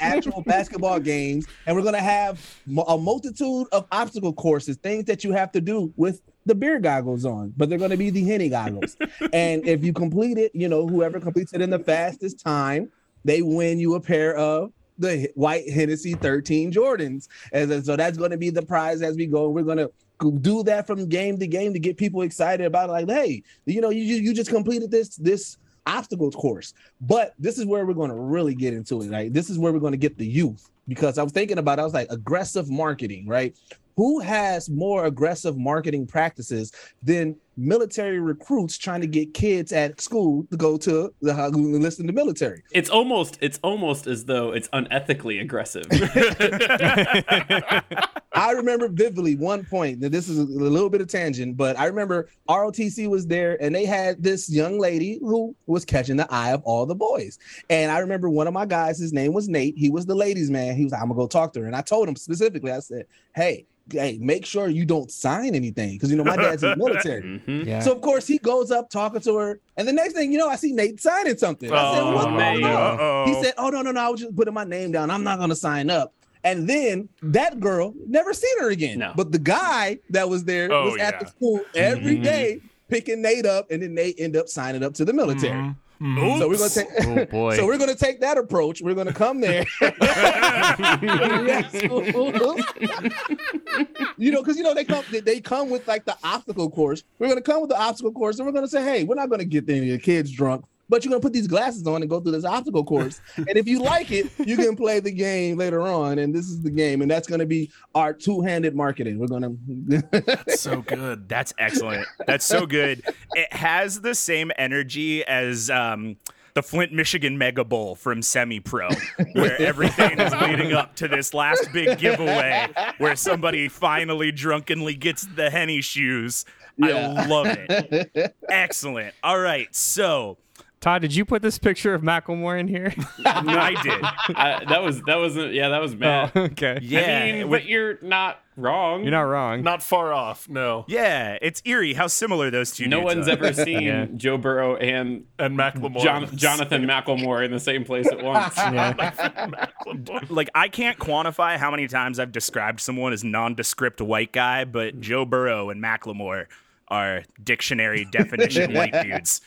actual basketball games, and we're going to have a multitude of obstacle courses, things that you have to do with the beer goggles on, but they're going to be the Henny goggles. And if you complete it, you know, whoever completes it in the fastest time, they win you a pair of the White Hennessy 13 Jordans. And so that's going to be the prize as we go. We're going to do that from game to game to get people excited about it. Like, hey, you know, you just completed this obstacle course. But this is where we're going to really get into it. Right? This is where we're going to get the youth, because I was thinking about it. I was like, aggressive marketing, right? Who has more aggressive marketing practices than military recruits trying to get kids at school to go to enlist in the military? It's almost as though it's unethically aggressive. I remember vividly one point, that this is a little bit of tangent, but I remember ROTC was there and they had this young lady who was catching the eye of all the boys. And I remember one of my guys, his name was Nate. He was the ladies' man. He was like, I'm gonna go talk to her. And I told him specifically, I said, hey, make sure you don't sign anything, because, you know, my dad's in the military. Mm-hmm. Yeah. So, of course, he goes up talking to her. And the next thing, you know, I see Nate signing something. I said, what's going on? He said, no, I was just putting my name down. I'm not going to sign up. And then that girl, never seen her again. No. But the guy that was there was at the school every day picking Nate up, and then Nate ended up signing up to the military. Mm-hmm. So we're gonna take that approach. We're gonna come there, you know, because you know they come with like the obstacle course. We're gonna come with the obstacle course, and we're gonna say, hey, we're not gonna get any of your kids drunk, but you're gonna put these glasses on and go through this obstacle course. And if you like it, you can play the game later on. And this is the game, and that's gonna be our two-handed marketing. We're gonna. That's so good. That's excellent. That's so good. It has the same energy as the Flint, Michigan Mega Bowl from Semi-Pro, where everything is leading up to this last big giveaway, where somebody finally drunkenly gets the Henny shoes. Yeah. I love it. Excellent. All right, so. Todd, did you put this picture of Macklemore in here? No, I did. That was Matt. Oh, okay. Yeah, I mean, but you're not wrong. You're not wrong. Not far off, no. Yeah, it's eerie how similar those two dudes are. No one's ever seen Joe Burrow and Macklemore. Jonathan Macklemore in the same place at once. Yeah. Like, I can't quantify how many times I've described someone as nondescript white guy, but Joe Burrow and Macklemore are dictionary definition white dudes.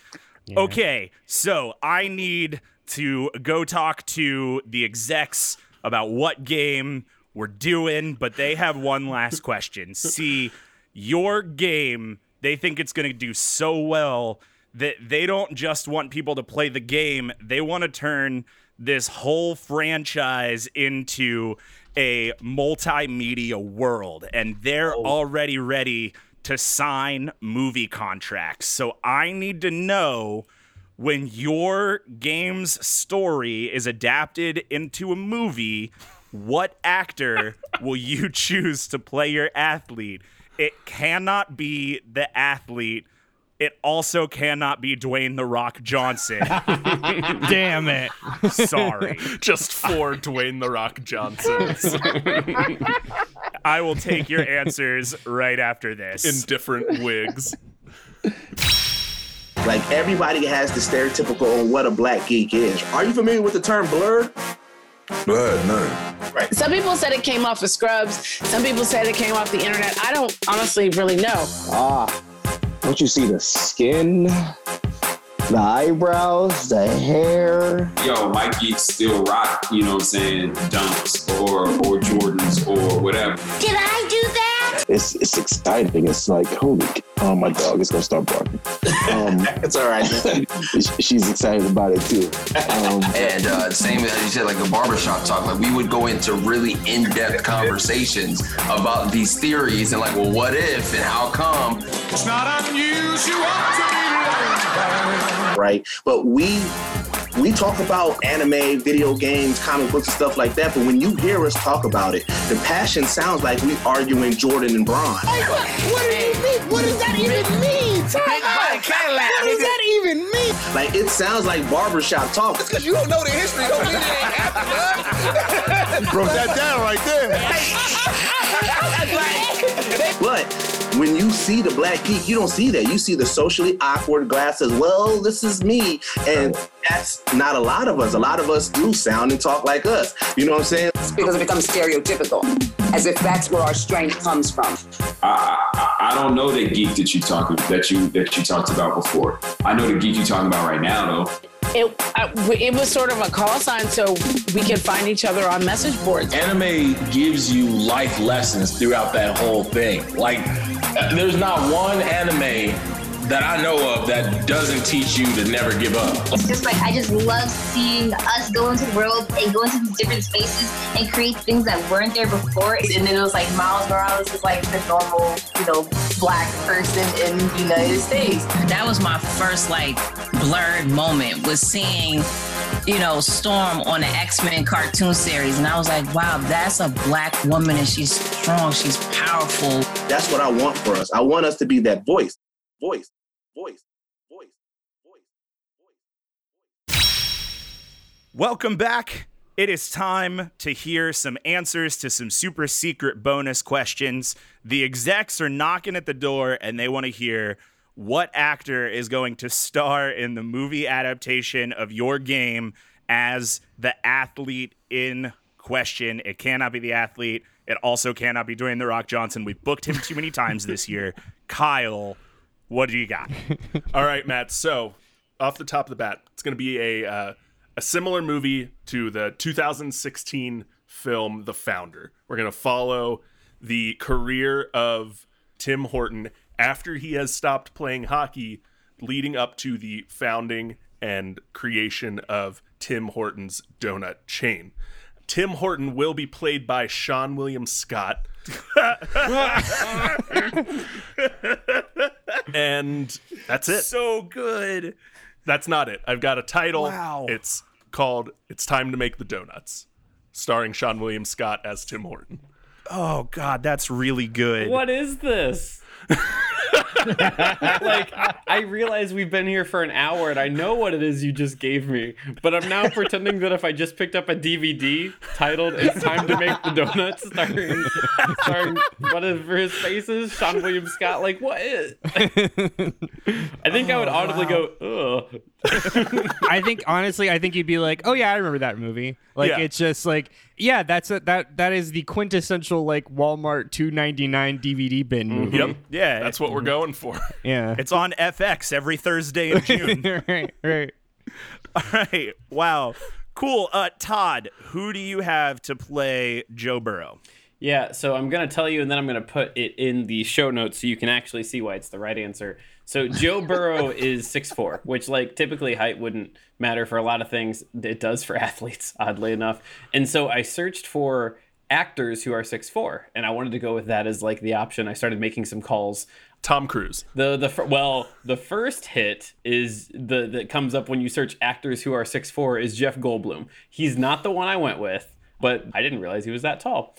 Yeah. Okay, so I need to go talk to the execs about what game we're doing, but they have one last question. See, your game, they think it's going to do so well that they don't just want people to play the game. They want to turn this whole franchise into a multimedia world, and they're already ready to sign movie contracts. So I need to know, when your game's story is adapted into a movie, what actor will you choose to play your athlete? It cannot be the athlete. It also cannot be Dwayne The Rock Johnson. Damn it. Sorry. Just for Dwayne The Rock Johnsons. I will take your answers right after this. In different wigs. Like, everybody has the stereotypical on what a black geek is. Are you familiar with the term blur? Blur, no. Right. Some people said it came off of Scrubs. Some people said it came off the internet. I don't honestly really know. Ah, don't you see the skin, the eyebrows, the hair? Yo, white geeks still rock, you know what I'm saying, Dunks or Jordans or whatever. Did I do that? It's exciting. It's like, holy, oh, my dog is going to start barking. It's all right. She's excited about it, too. And same as you said, like the barbershop talk, like we would go into really in-depth conversations about these theories and like, well, what if and how come? It's not unusual to be right, but we talk about anime, video games, comic books, and stuff like that, but when you hear us talk about it, the passion sounds like we arguing Jordan and Bron. Hey, what do you mean? What does that even mean? What does that even mean? Like, it sounds like barbershop talk. It's because you don't know the history. Don't mean it ain't happened, huh? Broke that down right there. But when you see the black geek, you don't see that. You see the socially awkward glasses. Well, this is me. And that's not a lot of us. A lot of us do sound and talk like us. You know what I'm saying? It's because it becomes stereotypical, as if that's where our strength comes from. I don't know that geek that you talked about before. I know the geek you're talking about right now, though. It was sort of a call sign so we could find each other on message boards. Anime gives you life lessons throughout that whole thing. Like, there's not one anime that I know of that doesn't teach you to never give up. It's just like, I just love seeing us go into the world and go into these different spaces and create things that weren't there before. And then it was like Miles Morales is like the normal, you know, black person in the United States. That was my first like blurred moment, was seeing, you know, Storm on the X-Men cartoon series. And I was like, wow, that's a black woman and she's strong, she's powerful. That's what I want for us. I want us to be that voice. Welcome back. It is time to hear some answers to some super secret bonus questions. The execs are knocking at the door and they want to hear what actor is going to star in the movie adaptation of your game as the athlete in question. It cannot be the athlete. It also cannot be Dwayne The Rock Johnson. We've booked him too many times this year. Kyle, what do you got? All right, Matt. So, off the top of the bat, it's going to be a similar movie to the 2016 film The Founder. We're going to follow the career of Tim Horton after he has stopped playing hockey, leading up to the founding and creation of Tim Horton's donut chain. Tim Horton will be played by Sean William Scott. And that's it. So good. That's not it. I've got a title. Wow. It's called It's Time to Make the Donuts, starring Sean William Scott as Tim Horton. Oh, God, that's really good. What is this? Like, I realize we've been here for an hour and I know what it is you just gave me, but I'm now pretending that if I just picked up a DVD titled It's Time to Make the Donuts, starring whatever his face is, Sean William Scott, like, what is I think I would audibly go, ugh. I think you'd be like, oh yeah, I remember that movie. Like, yeah. It's just like, yeah, that's that is the quintessential like Walmart $2.99 DVD bin movie. Yep. Yeah, that's what we're going for. Yeah, it's on FX every Thursday in June. right. All right. Wow. Cool. Todd, who do you have to play Joe Burrow? Yeah, so I'm going to tell you, and then I'm going to put it in the show notes so you can actually see why it's the right answer. So Joe Burrow is 6'4", which, like, typically height wouldn't matter for a lot of things. It does for athletes, oddly enough. And so I searched for actors who are 6'4", and I wanted to go with that as, like, the option. I started making some calls. Tom Cruise. The first hit is that comes up when you search actors who are 6'4", is Jeff Goldblum. He's not the one I went with, but I didn't realize he was that tall.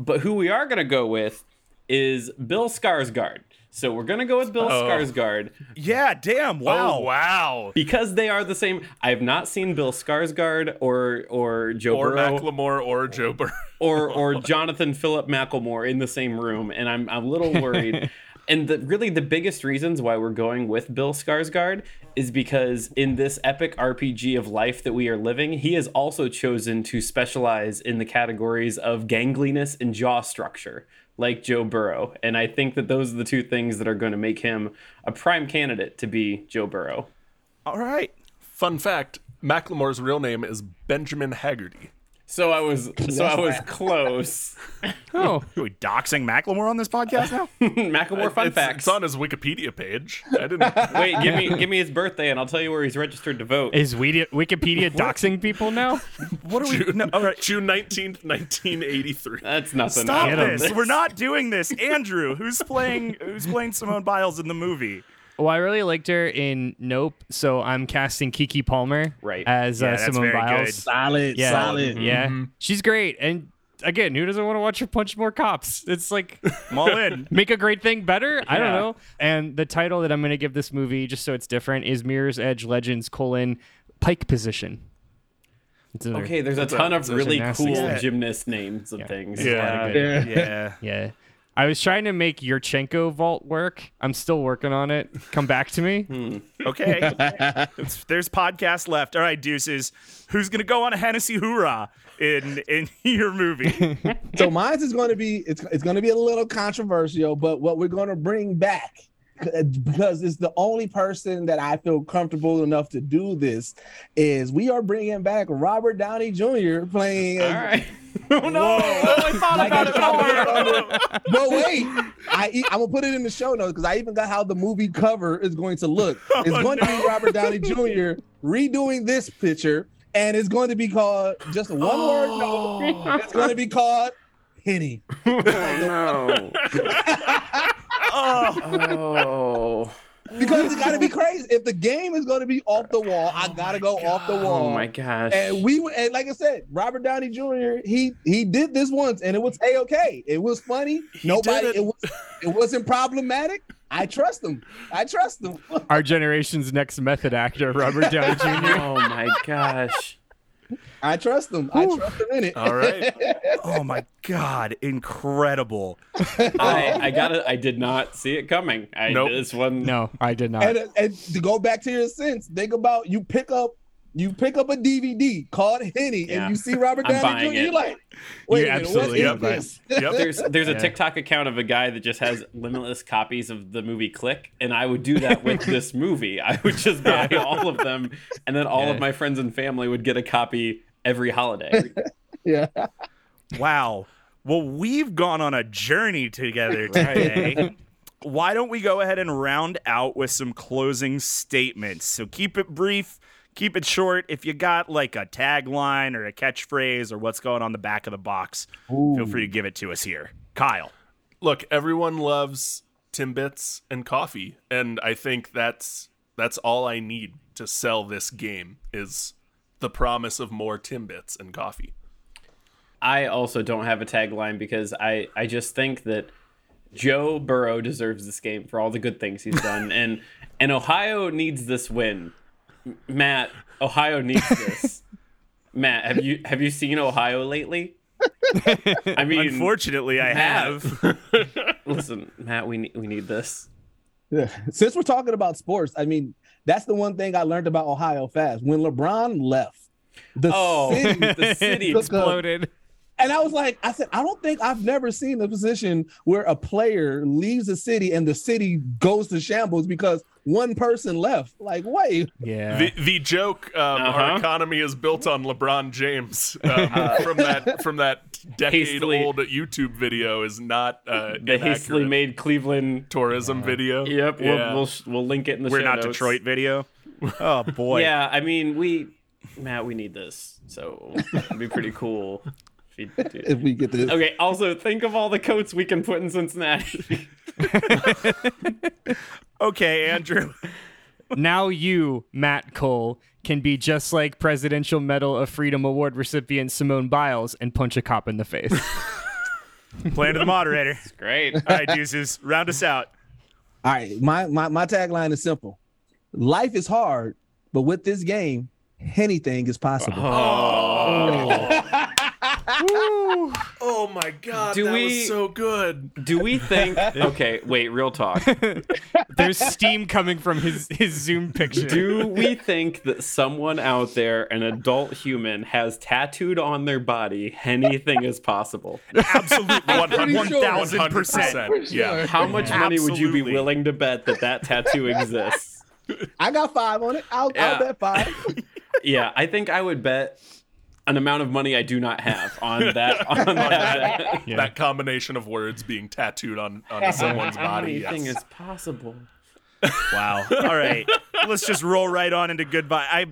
But who we are going to go with is Bill Skarsgård. So we're going to go with Bill Skarsgård. Yeah, damn. Wow. Oh, wow. Because they are the same. I have not seen Bill Skarsgård or Joe Burrow. Or Macklemore or Joe Burrow. Or Jonathan Philip Macklemore in the same room. And I'm a little worried. And really the biggest reasons why we're going with Bill Skarsgård is because in this epic RPG of life that we are living, he has also chosen to specialize in the categories of gangliness and jaw structure, like Joe Burrow. And I think that those are the two things that are going to make him a prime candidate to be Joe Burrow. All right. Fun fact, Macklemore's real name is Benjamin Haggerty. So I was close. Oh, are we doxing Macklemore on this podcast now? Macklemore fun facts. It's on his Wikipedia page. I didn't wait. Give me his birthday, and I'll tell you where he's registered to vote. Is Wikipedia doxing people now? What are we? No, all right, June 19th, 1983. That's nothing. Stop this. We're not doing this, Andrew. Who's playing Simone Biles in the movie? Oh, I really liked her in Nope, so I'm casting Keke Palmer as Simone Biles. Good. Solid. Mm-hmm. Yeah, she's great. And again, who doesn't want to watch her punch more cops? It's like, I'm all in. Make a great thing better? Yeah. I don't know. And the title that I'm going to give this movie, just so it's different, is Mirror's Edge Legends, Pike Position. Okay, there's a ton of really cool gymnast names of things. Yeah. I was trying to make Yurchenko vault work. I'm still working on it. Come back to me. Okay. There's podcasts left. All right, Deuces. Who's going to go on a Hennessy hoorah in your movie? So mine is going to be, it's going to be a little controversial, but what we're going to bring back, because it's the only person that I feel comfortable enough to do this, is we are bringing back Robert Downey Jr. playing. All right. Oh, no. I thought about it more. But wait, I'm going to put it in the show notes because I even got how the movie cover is going to look. It's going to be Robert Downey Jr. redoing this picture, and it's going to be called, just one word, no, it's going to be called Henny. Oh, no. Oh. Because it's got to be crazy. If the game is going to be off the wall, I got to go off the wall. Oh, my gosh. And like I said, Robert Downey Jr., he did this once, and it was A-OK. It was funny. It wasn't problematic. I trust him. Our generation's next method actor, Robert Downey Jr. Oh, my gosh. I trust them. I trust them in it. All right. Oh my God! Incredible. I got it. I did not see it coming. This one. No, I did not. And to go back to your sense, think about you pick up a DVD called Henny, and you see Robert Downey Jr. You're like, wait a minute, absolutely this? Yep. There's a TikTok account of a guy that just has limitless copies of the movie Click, and I would do that with this movie. I would just buy all of them, and then all of my friends and family would get a copy every holiday. Yeah. Wow. Well, we've gone on a journey together today. Why don't we go ahead and round out with some closing statements? So keep it brief. Keep it short. If you got like a tagline or a catchphrase or what's going on the back of the box, feel free to give it to us here. Kyle. Look, everyone loves Timbits and coffee, and I think that's all I need to sell this game is the promise of more Timbits and coffee. I also don't have a tagline because I just think that Joe Burrow deserves this game for all the good things he's done, and Ohio needs this win. Matt, Ohio needs this. Matt, have you seen Ohio lately? I mean, unfortunately, I have. Listen, Matt, we need this. Yeah. Since we're talking about sports, I mean, that's the one thing I learned about Ohio fast. When LeBron left, the city exploded. And I said, I don't think I've never seen a position where a player leaves a city and the city goes to shambles because one person left. Like, wait. Yeah. The joke, our economy is built on LeBron James from that decade-old YouTube video is not the hastily made Cleveland tourism video. Yep. Yeah. We'll link it in the show notes. We're not Detroit video. Oh, boy. Yeah, I mean, we need this. So it'd be pretty cool. If we get this. Okay, also think of all the coats we can put in Cincinnati. Okay, Andrew. Now you, Matt Cole, can be just like Presidential Medal of Freedom Award recipient Simone Biles and punch a cop in the face. Playing to the moderator. That's great. All right, Deuces, round us out. All right, my tagline is simple. Life is hard, but with this game, anything is possible. Oh. Oh my God, that was so good. Do we think... Okay, wait, real talk. There's steam coming from his Zoom picture. Do we think that someone out there, an adult human, has tattooed on their body, anything is possible? Absolutely. 1,000%. Yeah. How much money would you be willing to bet that tattoo exists? I got $5 on it. I'll bet $5. Yeah, I think I would bet an amount of money I do not have on that. Yeah. That combination of words being tattooed on someone's body. Anything is possible. Wow. All right. Let's just roll right on into goodbye. I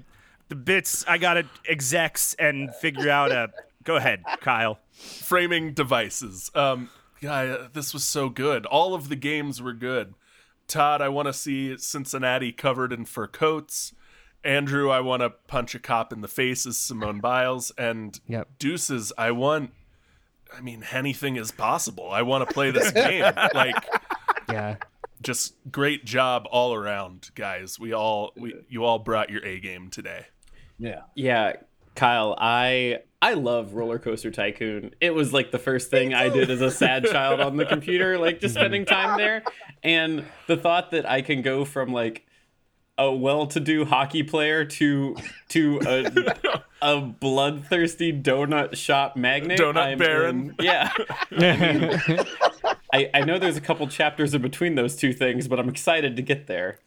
got to execs and figure out a... Go ahead, Kyle. Framing devices. This was so good. All of the games were good. Todd, I want to see Cincinnati covered in fur coats. Andrew, I want to punch a cop in the face as Simone Biles. And Deuces, anything is possible. I want to play this game. Just great job all around, guys. You all brought your A game today. Yeah. Yeah. Kyle, I love Roller Coaster Tycoon. It was like the first thing I did as a sad child on the computer, like just spending time there. And the thought that I can go from like a well-to-do hockey player to a bloodthirsty donut shop magnate. Donut baron. Yeah. I know there's a couple chapters in between those two things, but I'm excited to get there.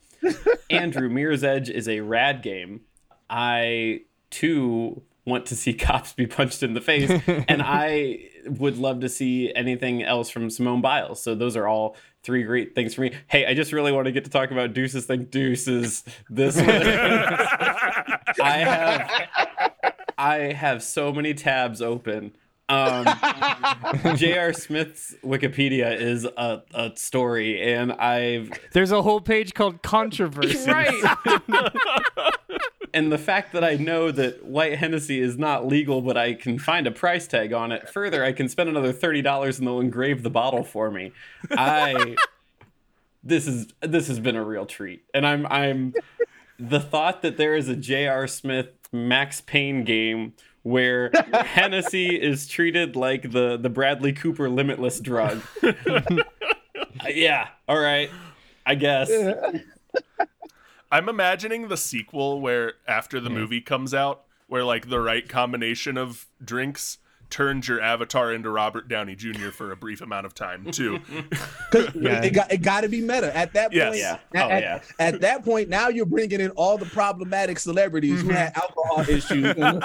Andrew, Mirror's Edge is a rad game. I, too, want to see cops be punched in the face, and I would love to see anything else from Simone Biles. So those are all three great things for me. Hey, I just really want to get to talk about Deuces. Think Deuces this one. I have so many tabs open. J.R. Smith's Wikipedia is a story, and there's a whole page called Controversies. Right. And the fact that I know that White Hennessy is not legal, but I can find a price tag on it. Further, I can spend another $30 and they'll engrave the bottle for me. This has been a real treat. And I'm the thought that there is a J.R. Smith Max Payne game where Hennessy is treated like the Bradley Cooper Limitless drug. Yeah, all right, I guess. I'm imagining the sequel where after the movie comes out, where like the right combination of drinks turns your avatar into Robert Downey Jr. for a brief amount of time too. It got to be meta at that point. Yes. At that point, now you're bringing in all the problematic celebrities who had alcohol issues, and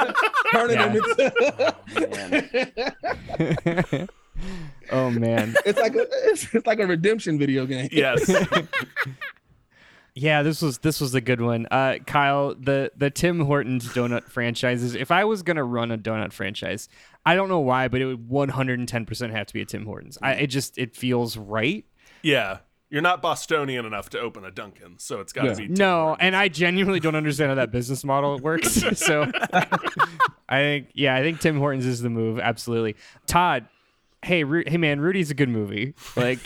turning them into. Oh, man. Oh man, it's like a redemption video game. Yes. Yeah, this was a good one. Kyle, the Tim Hortons donut franchises. If I was going to run a donut franchise, I don't know why, but it would 110% have to be a Tim Hortons. It feels right. Yeah. You're not Bostonian enough to open a Dunkin', so it's got to be Tim Hortons. And I genuinely don't understand how that business model works. So I think Tim Hortons is the move, absolutely. Todd, hey, hey man, Rudy's a good movie. Like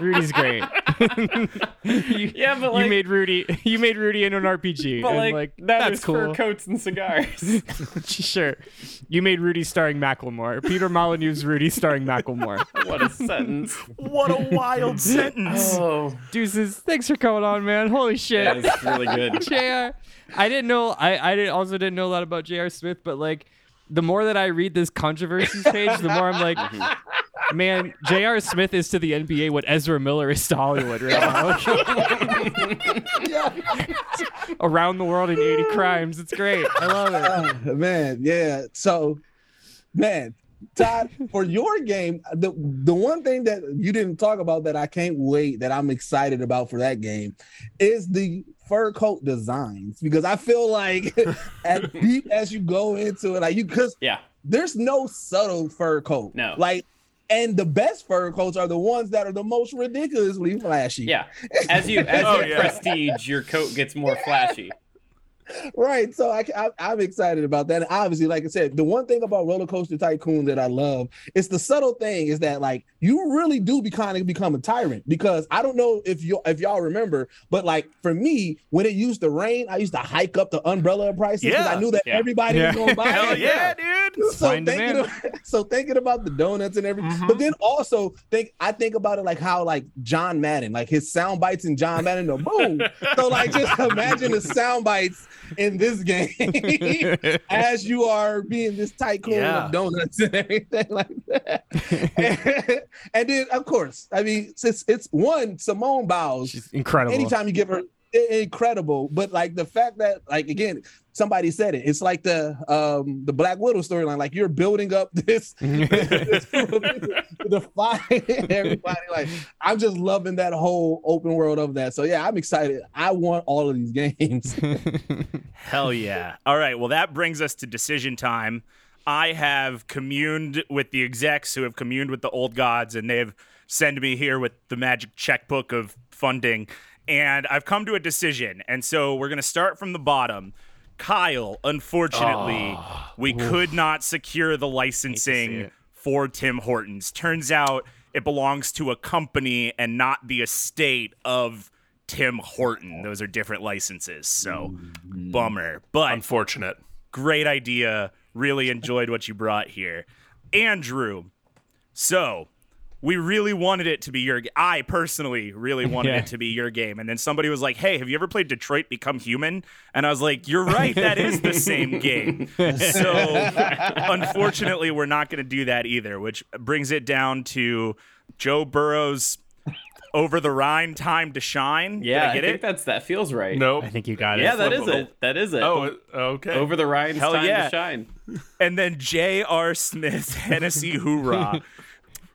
Rudy's great. But like, you made Rudy into an RPG, but like that's cool. Fur coats and cigars. Sure, you made Rudy starring Macklemore. Peter Molyneux's Rudy starring Macklemore. What a sentence! What a wild sentence! Oh, Deuces, thanks for coming on, man. Holy shit, that's really good. JR, I didn't know. I also didn't know a lot about J.R. Smith, but like the more that I read this controversies page, the more I'm like. Man, J.R. Smith is to the NBA what Ezra Miller is to Hollywood right now. Around the world in 80 crimes. It's great. I love it. So, Todd, for your game, the one thing that you didn't talk about that I can't wait, that I'm excited about for that game, is the fur coat designs. Because I feel like as deep as you go into it, there's no subtle fur coat. No. And the best fur coats are the ones that are the most ridiculously flashy. Yeah. As you prestige, your coat gets more flashy. Right. So I'm excited about that. And obviously, like I said, the one thing about Roller Coaster Tycoon that I love is the subtle thing is that like you really do become a tyrant, because I don't know if y'all remember, but like for me, when it used to rain, I used to hike up the umbrella prices because I knew that everybody was going to buy it. Hell yeah, dude. good. So thinking about the donuts and everything, but then also I think about it like how like John Madden, like his sound bites in John Madden, the boom. So like just imagine the sound bites in this game as you are being this tycoon of donuts and everything like that. And then of course, I mean, it's one, Simone Biles. She's incredible. Anytime you give her. Incredible, but like the fact that, like, again, somebody said it, it's like the Black Widow storyline, like you're building up this the fight and everybody, like I'm just loving that whole open world of that. So yeah, I'm excited. I want all of these games. Hell yeah. All right, well, that brings us to decision time. I have communed with the execs who have communed with the old gods, and they've sent me here with the magic checkbook of funding. And I've come to a decision, and so we're going to start from the bottom. Kyle, unfortunately, could not secure the licensing for Tim Hortons. Turns out it belongs to a company and not the estate of Tim Horton. Those are different licenses, so bummer. But unfortunate. Great idea. Really enjoyed what you brought here. Andrew, so... we really wanted it to be your game. I personally really wanted it to be your game. And then somebody was like, hey, have you ever played Detroit Become Human? And I was like, you're right. That is the same game. So unfortunately, we're not going to do that either, which brings it down to Joe Burrow's Over the Rhine, Time to Shine. Yeah, I think that feels right. Nope. I think you got it. Yeah, that is it. That is it. Oh, okay. Over the Rhine, Time to Shine. And then J.R. Smith, Hennessy Hoorah.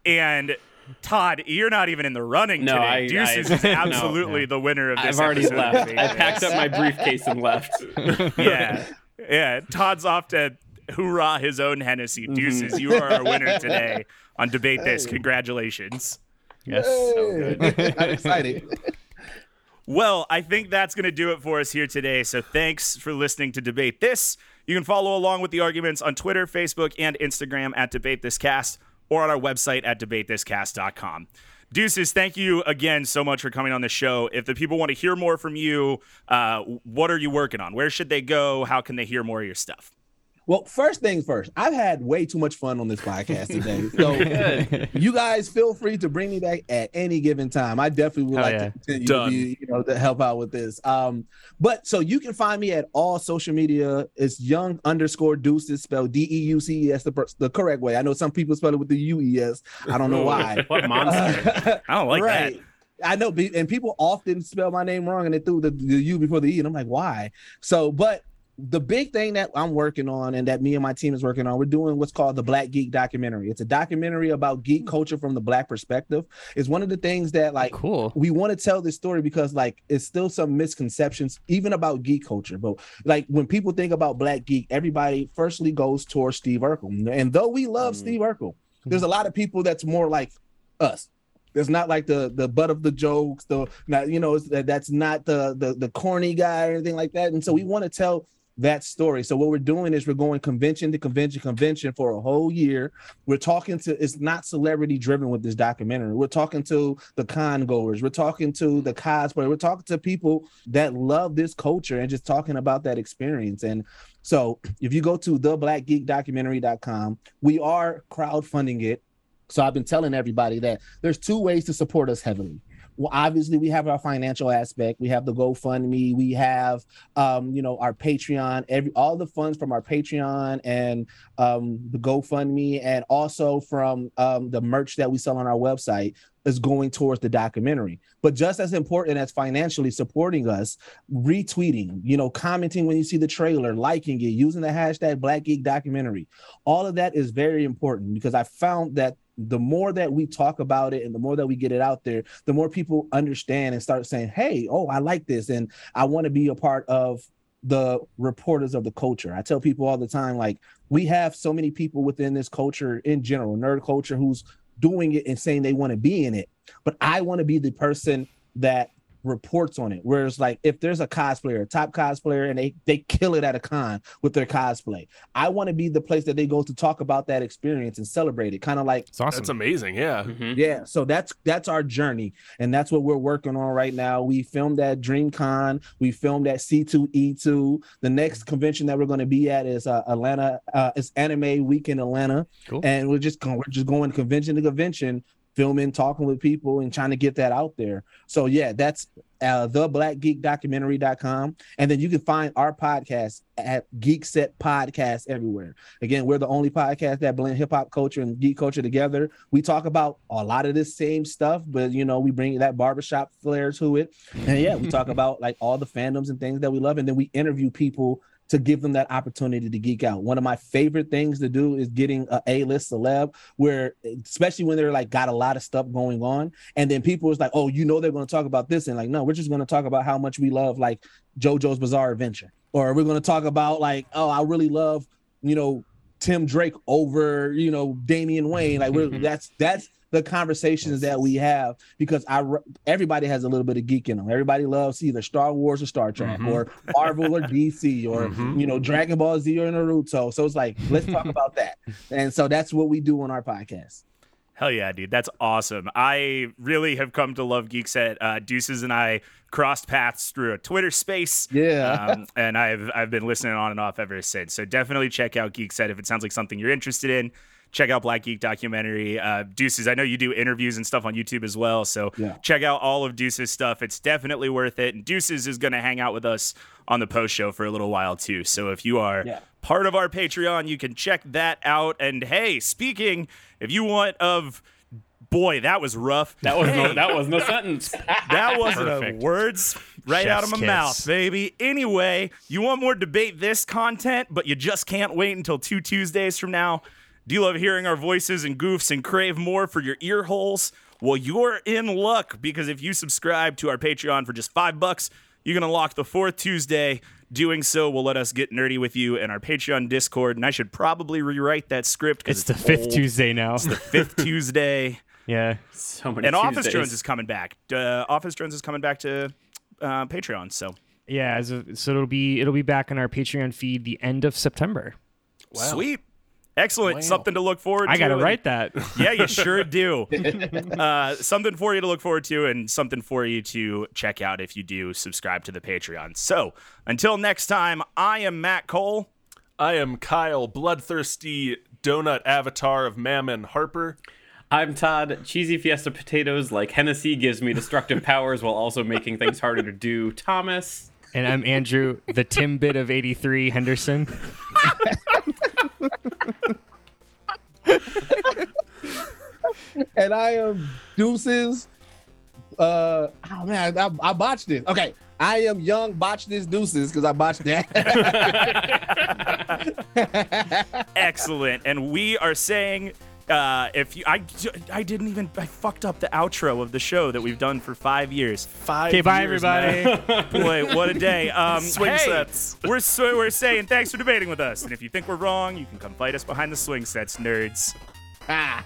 And Todd, you're not even in the running today. Deuces is absolutely the winner of this. I've already left. I packed up my briefcase and left. Yeah. Todd's off to hoorah his own Hennessy. Deuces, you are our winner today on Debate This. Congratulations. Yes. So good. I'm excited. Well, I think that's going to do it for us here today. So thanks for listening to Debate This. You can follow along with the arguments on Twitter, Facebook, and Instagram at DebateThisCast. Or on our website at DebateThisCast.com. Deuces, thank you again so much for coming on the show. If the people want to hear more from you, what are you working on? Where should they go? How can they hear more of your stuff? Well, first things first, I've had way too much fun on this podcast today. So you guys feel free to bring me back at any given time. I definitely would to continue to help out with this. But so you can find me at all social media. It's young_Deuces, spelled DEUCES, the correct way. I know some people spell it with the UES. I don't know why. What monster? I don't like that. I know, and people often spell my name wrong, and they threw the U before the E, and I'm like, why? So, but the big thing that I'm working on and that me and my team is working on, we're doing what's called the Black Geek Documentary. It's a documentary about geek culture from the Black perspective. It's one of the things that we want to tell this story because like it's still some misconceptions even about geek culture. But like when people think about Black Geek, everybody firstly goes towards Steve Urkel. And though we love Steve Urkel, there's a lot of people that's more like us. It's not like the butt of the jokes, that's not the corny guy or anything like that. And so we want to tell that story. So what we're doing is we're going convention to convention for a whole year. We're talking to, it's not celebrity driven with this documentary. We're talking to the con goers. We're talking to the cosplay. We're talking to people that love this culture and just talking about that experience. And so if you go to theblackgeekdocumentary.com, we are crowdfunding it. So I've been telling everybody that there's two ways to support us heavily. Well, obviously, we have our financial aspect. We have the GoFundMe. We have, our Patreon. All the funds from our Patreon and the GoFundMe, and also from the merch that we sell on our website is going towards the documentary. But just as important as financially supporting us, retweeting, commenting when you see the trailer, liking it, using the hashtag Black Geek Documentary. All of that is very important because I found that the more that we talk about it and the more that we get it out there, the more people understand and start saying, hey, I like this. And I want to be a part of the reporters of the culture. I tell people all the time, like, we have so many people within this culture in general, nerd culture, who's doing it and saying they want to be in it. But I want to be the person that reports on it, where it's like, if there's a cosplayer, a top cosplayer, and they kill it at a con with their cosplay, I want to be the place that they go to talk about that experience and celebrate it. Kind of like, it's awesome. That's amazing. Yeah. Mm-hmm. Yeah. So that's our journey. And that's what we're working on right now. We filmed at DreamCon. We filmed at C2E2. The next convention that we're going to be at is Atlanta. It's Anime Week in Atlanta. Cool. And we're just going convention to convention, filming, talking with people, and trying to get that out there. So yeah, that's theblackgeekdocumentary.com. And then you can find our podcast at Geek Set Podcast everywhere. Again, we're the only podcast that blend hip-hop culture and geek culture together. We talk about a lot of this same stuff, but you know, we bring that barbershop flair to it. And yeah, we talk about like all the fandoms and things that we love, and then we interview people to give them that opportunity to geek out. One of my favorite things to do is getting an A-list celeb, where, especially when they're like got a lot of stuff going on, and then people is like, oh, you know, they're going to talk about this, and like, no, we're just going to talk about how much we love like JoJo's Bizarre Adventure, or we're going to talk about like, oh, I really love, you know, Tim Drake over, you know, Damian Wayne. Like we're that's the conversations that we have, because everybody has a little bit of geek in them. Everybody loves either Star Wars or Star Trek, or Marvel or DC, or you know, Dragon Ball Z or Naruto. So it's like, let's talk about that. And so that's what we do on our podcast. Hell yeah, dude. That's awesome. I really have come to love Geek Set. Deuces and I crossed paths through a Twitter space. Yeah. And I've been listening on and off ever since. So definitely check out Geek Set if it sounds like something you're interested in. Check out Black Geek Documentary. Deuces, I know you do interviews and stuff on YouTube as well, so check out all of Deuces' stuff. It's definitely worth it. And Deuces is going to hang out with us on the post show for a little while too. So if you are part of our Patreon, you can check that out. And hey, speaking, if you want of... Boy, that was rough. That wasn't a sentence. That wasn't a words right Chef's out of my kiss. Mouth, baby. Anyway, you want more Debate This content, but you just can't wait until 2 Tuesdays from now? Do you love hearing our voices and goofs and crave more for your ear holes? Well, you're in luck, because if you subscribe to our Patreon for just $5, you're going to lock the 4th Tuesday. Doing so will let us get nerdy with you in our Patreon Discord, and I should probably rewrite that script because it's the 5th Tuesday now. It's the 5th Tuesday. Yeah. So many and Tuesdays. Office Jones is coming back. Office Jones is coming back to Patreon, so. Yeah, so it'll be back on our Patreon feed the end of September. Wow. Sweet. Excellent. Wow. Something to look forward to. I got to write that. Yeah, you sure do. Something for you to look forward to, and something for you to check out if you do subscribe to the Patreon. So until next time, I am Matt Cole. I am Kyle, bloodthirsty donut avatar of Mammon Harper. I'm Todd. Cheesy Fiesta Potatoes like Hennessy gives me destructive powers while also making things harder to do, Thomas. And I'm Andrew, the Timbit of 83, Henderson. And I am Deuces. Oh man, I botched it. Okay, I am Young Botched This Deuces because I botched that. Excellent. And we are saying... I didn't even, I fucked up the outro of the show that we've done for 5 years. 5 years. Okay, bye everybody. Boy, what a day. Swing sets. We're saying thanks for debating with us, and if you think we're wrong, you can come fight us behind the swing sets, nerds. Ah.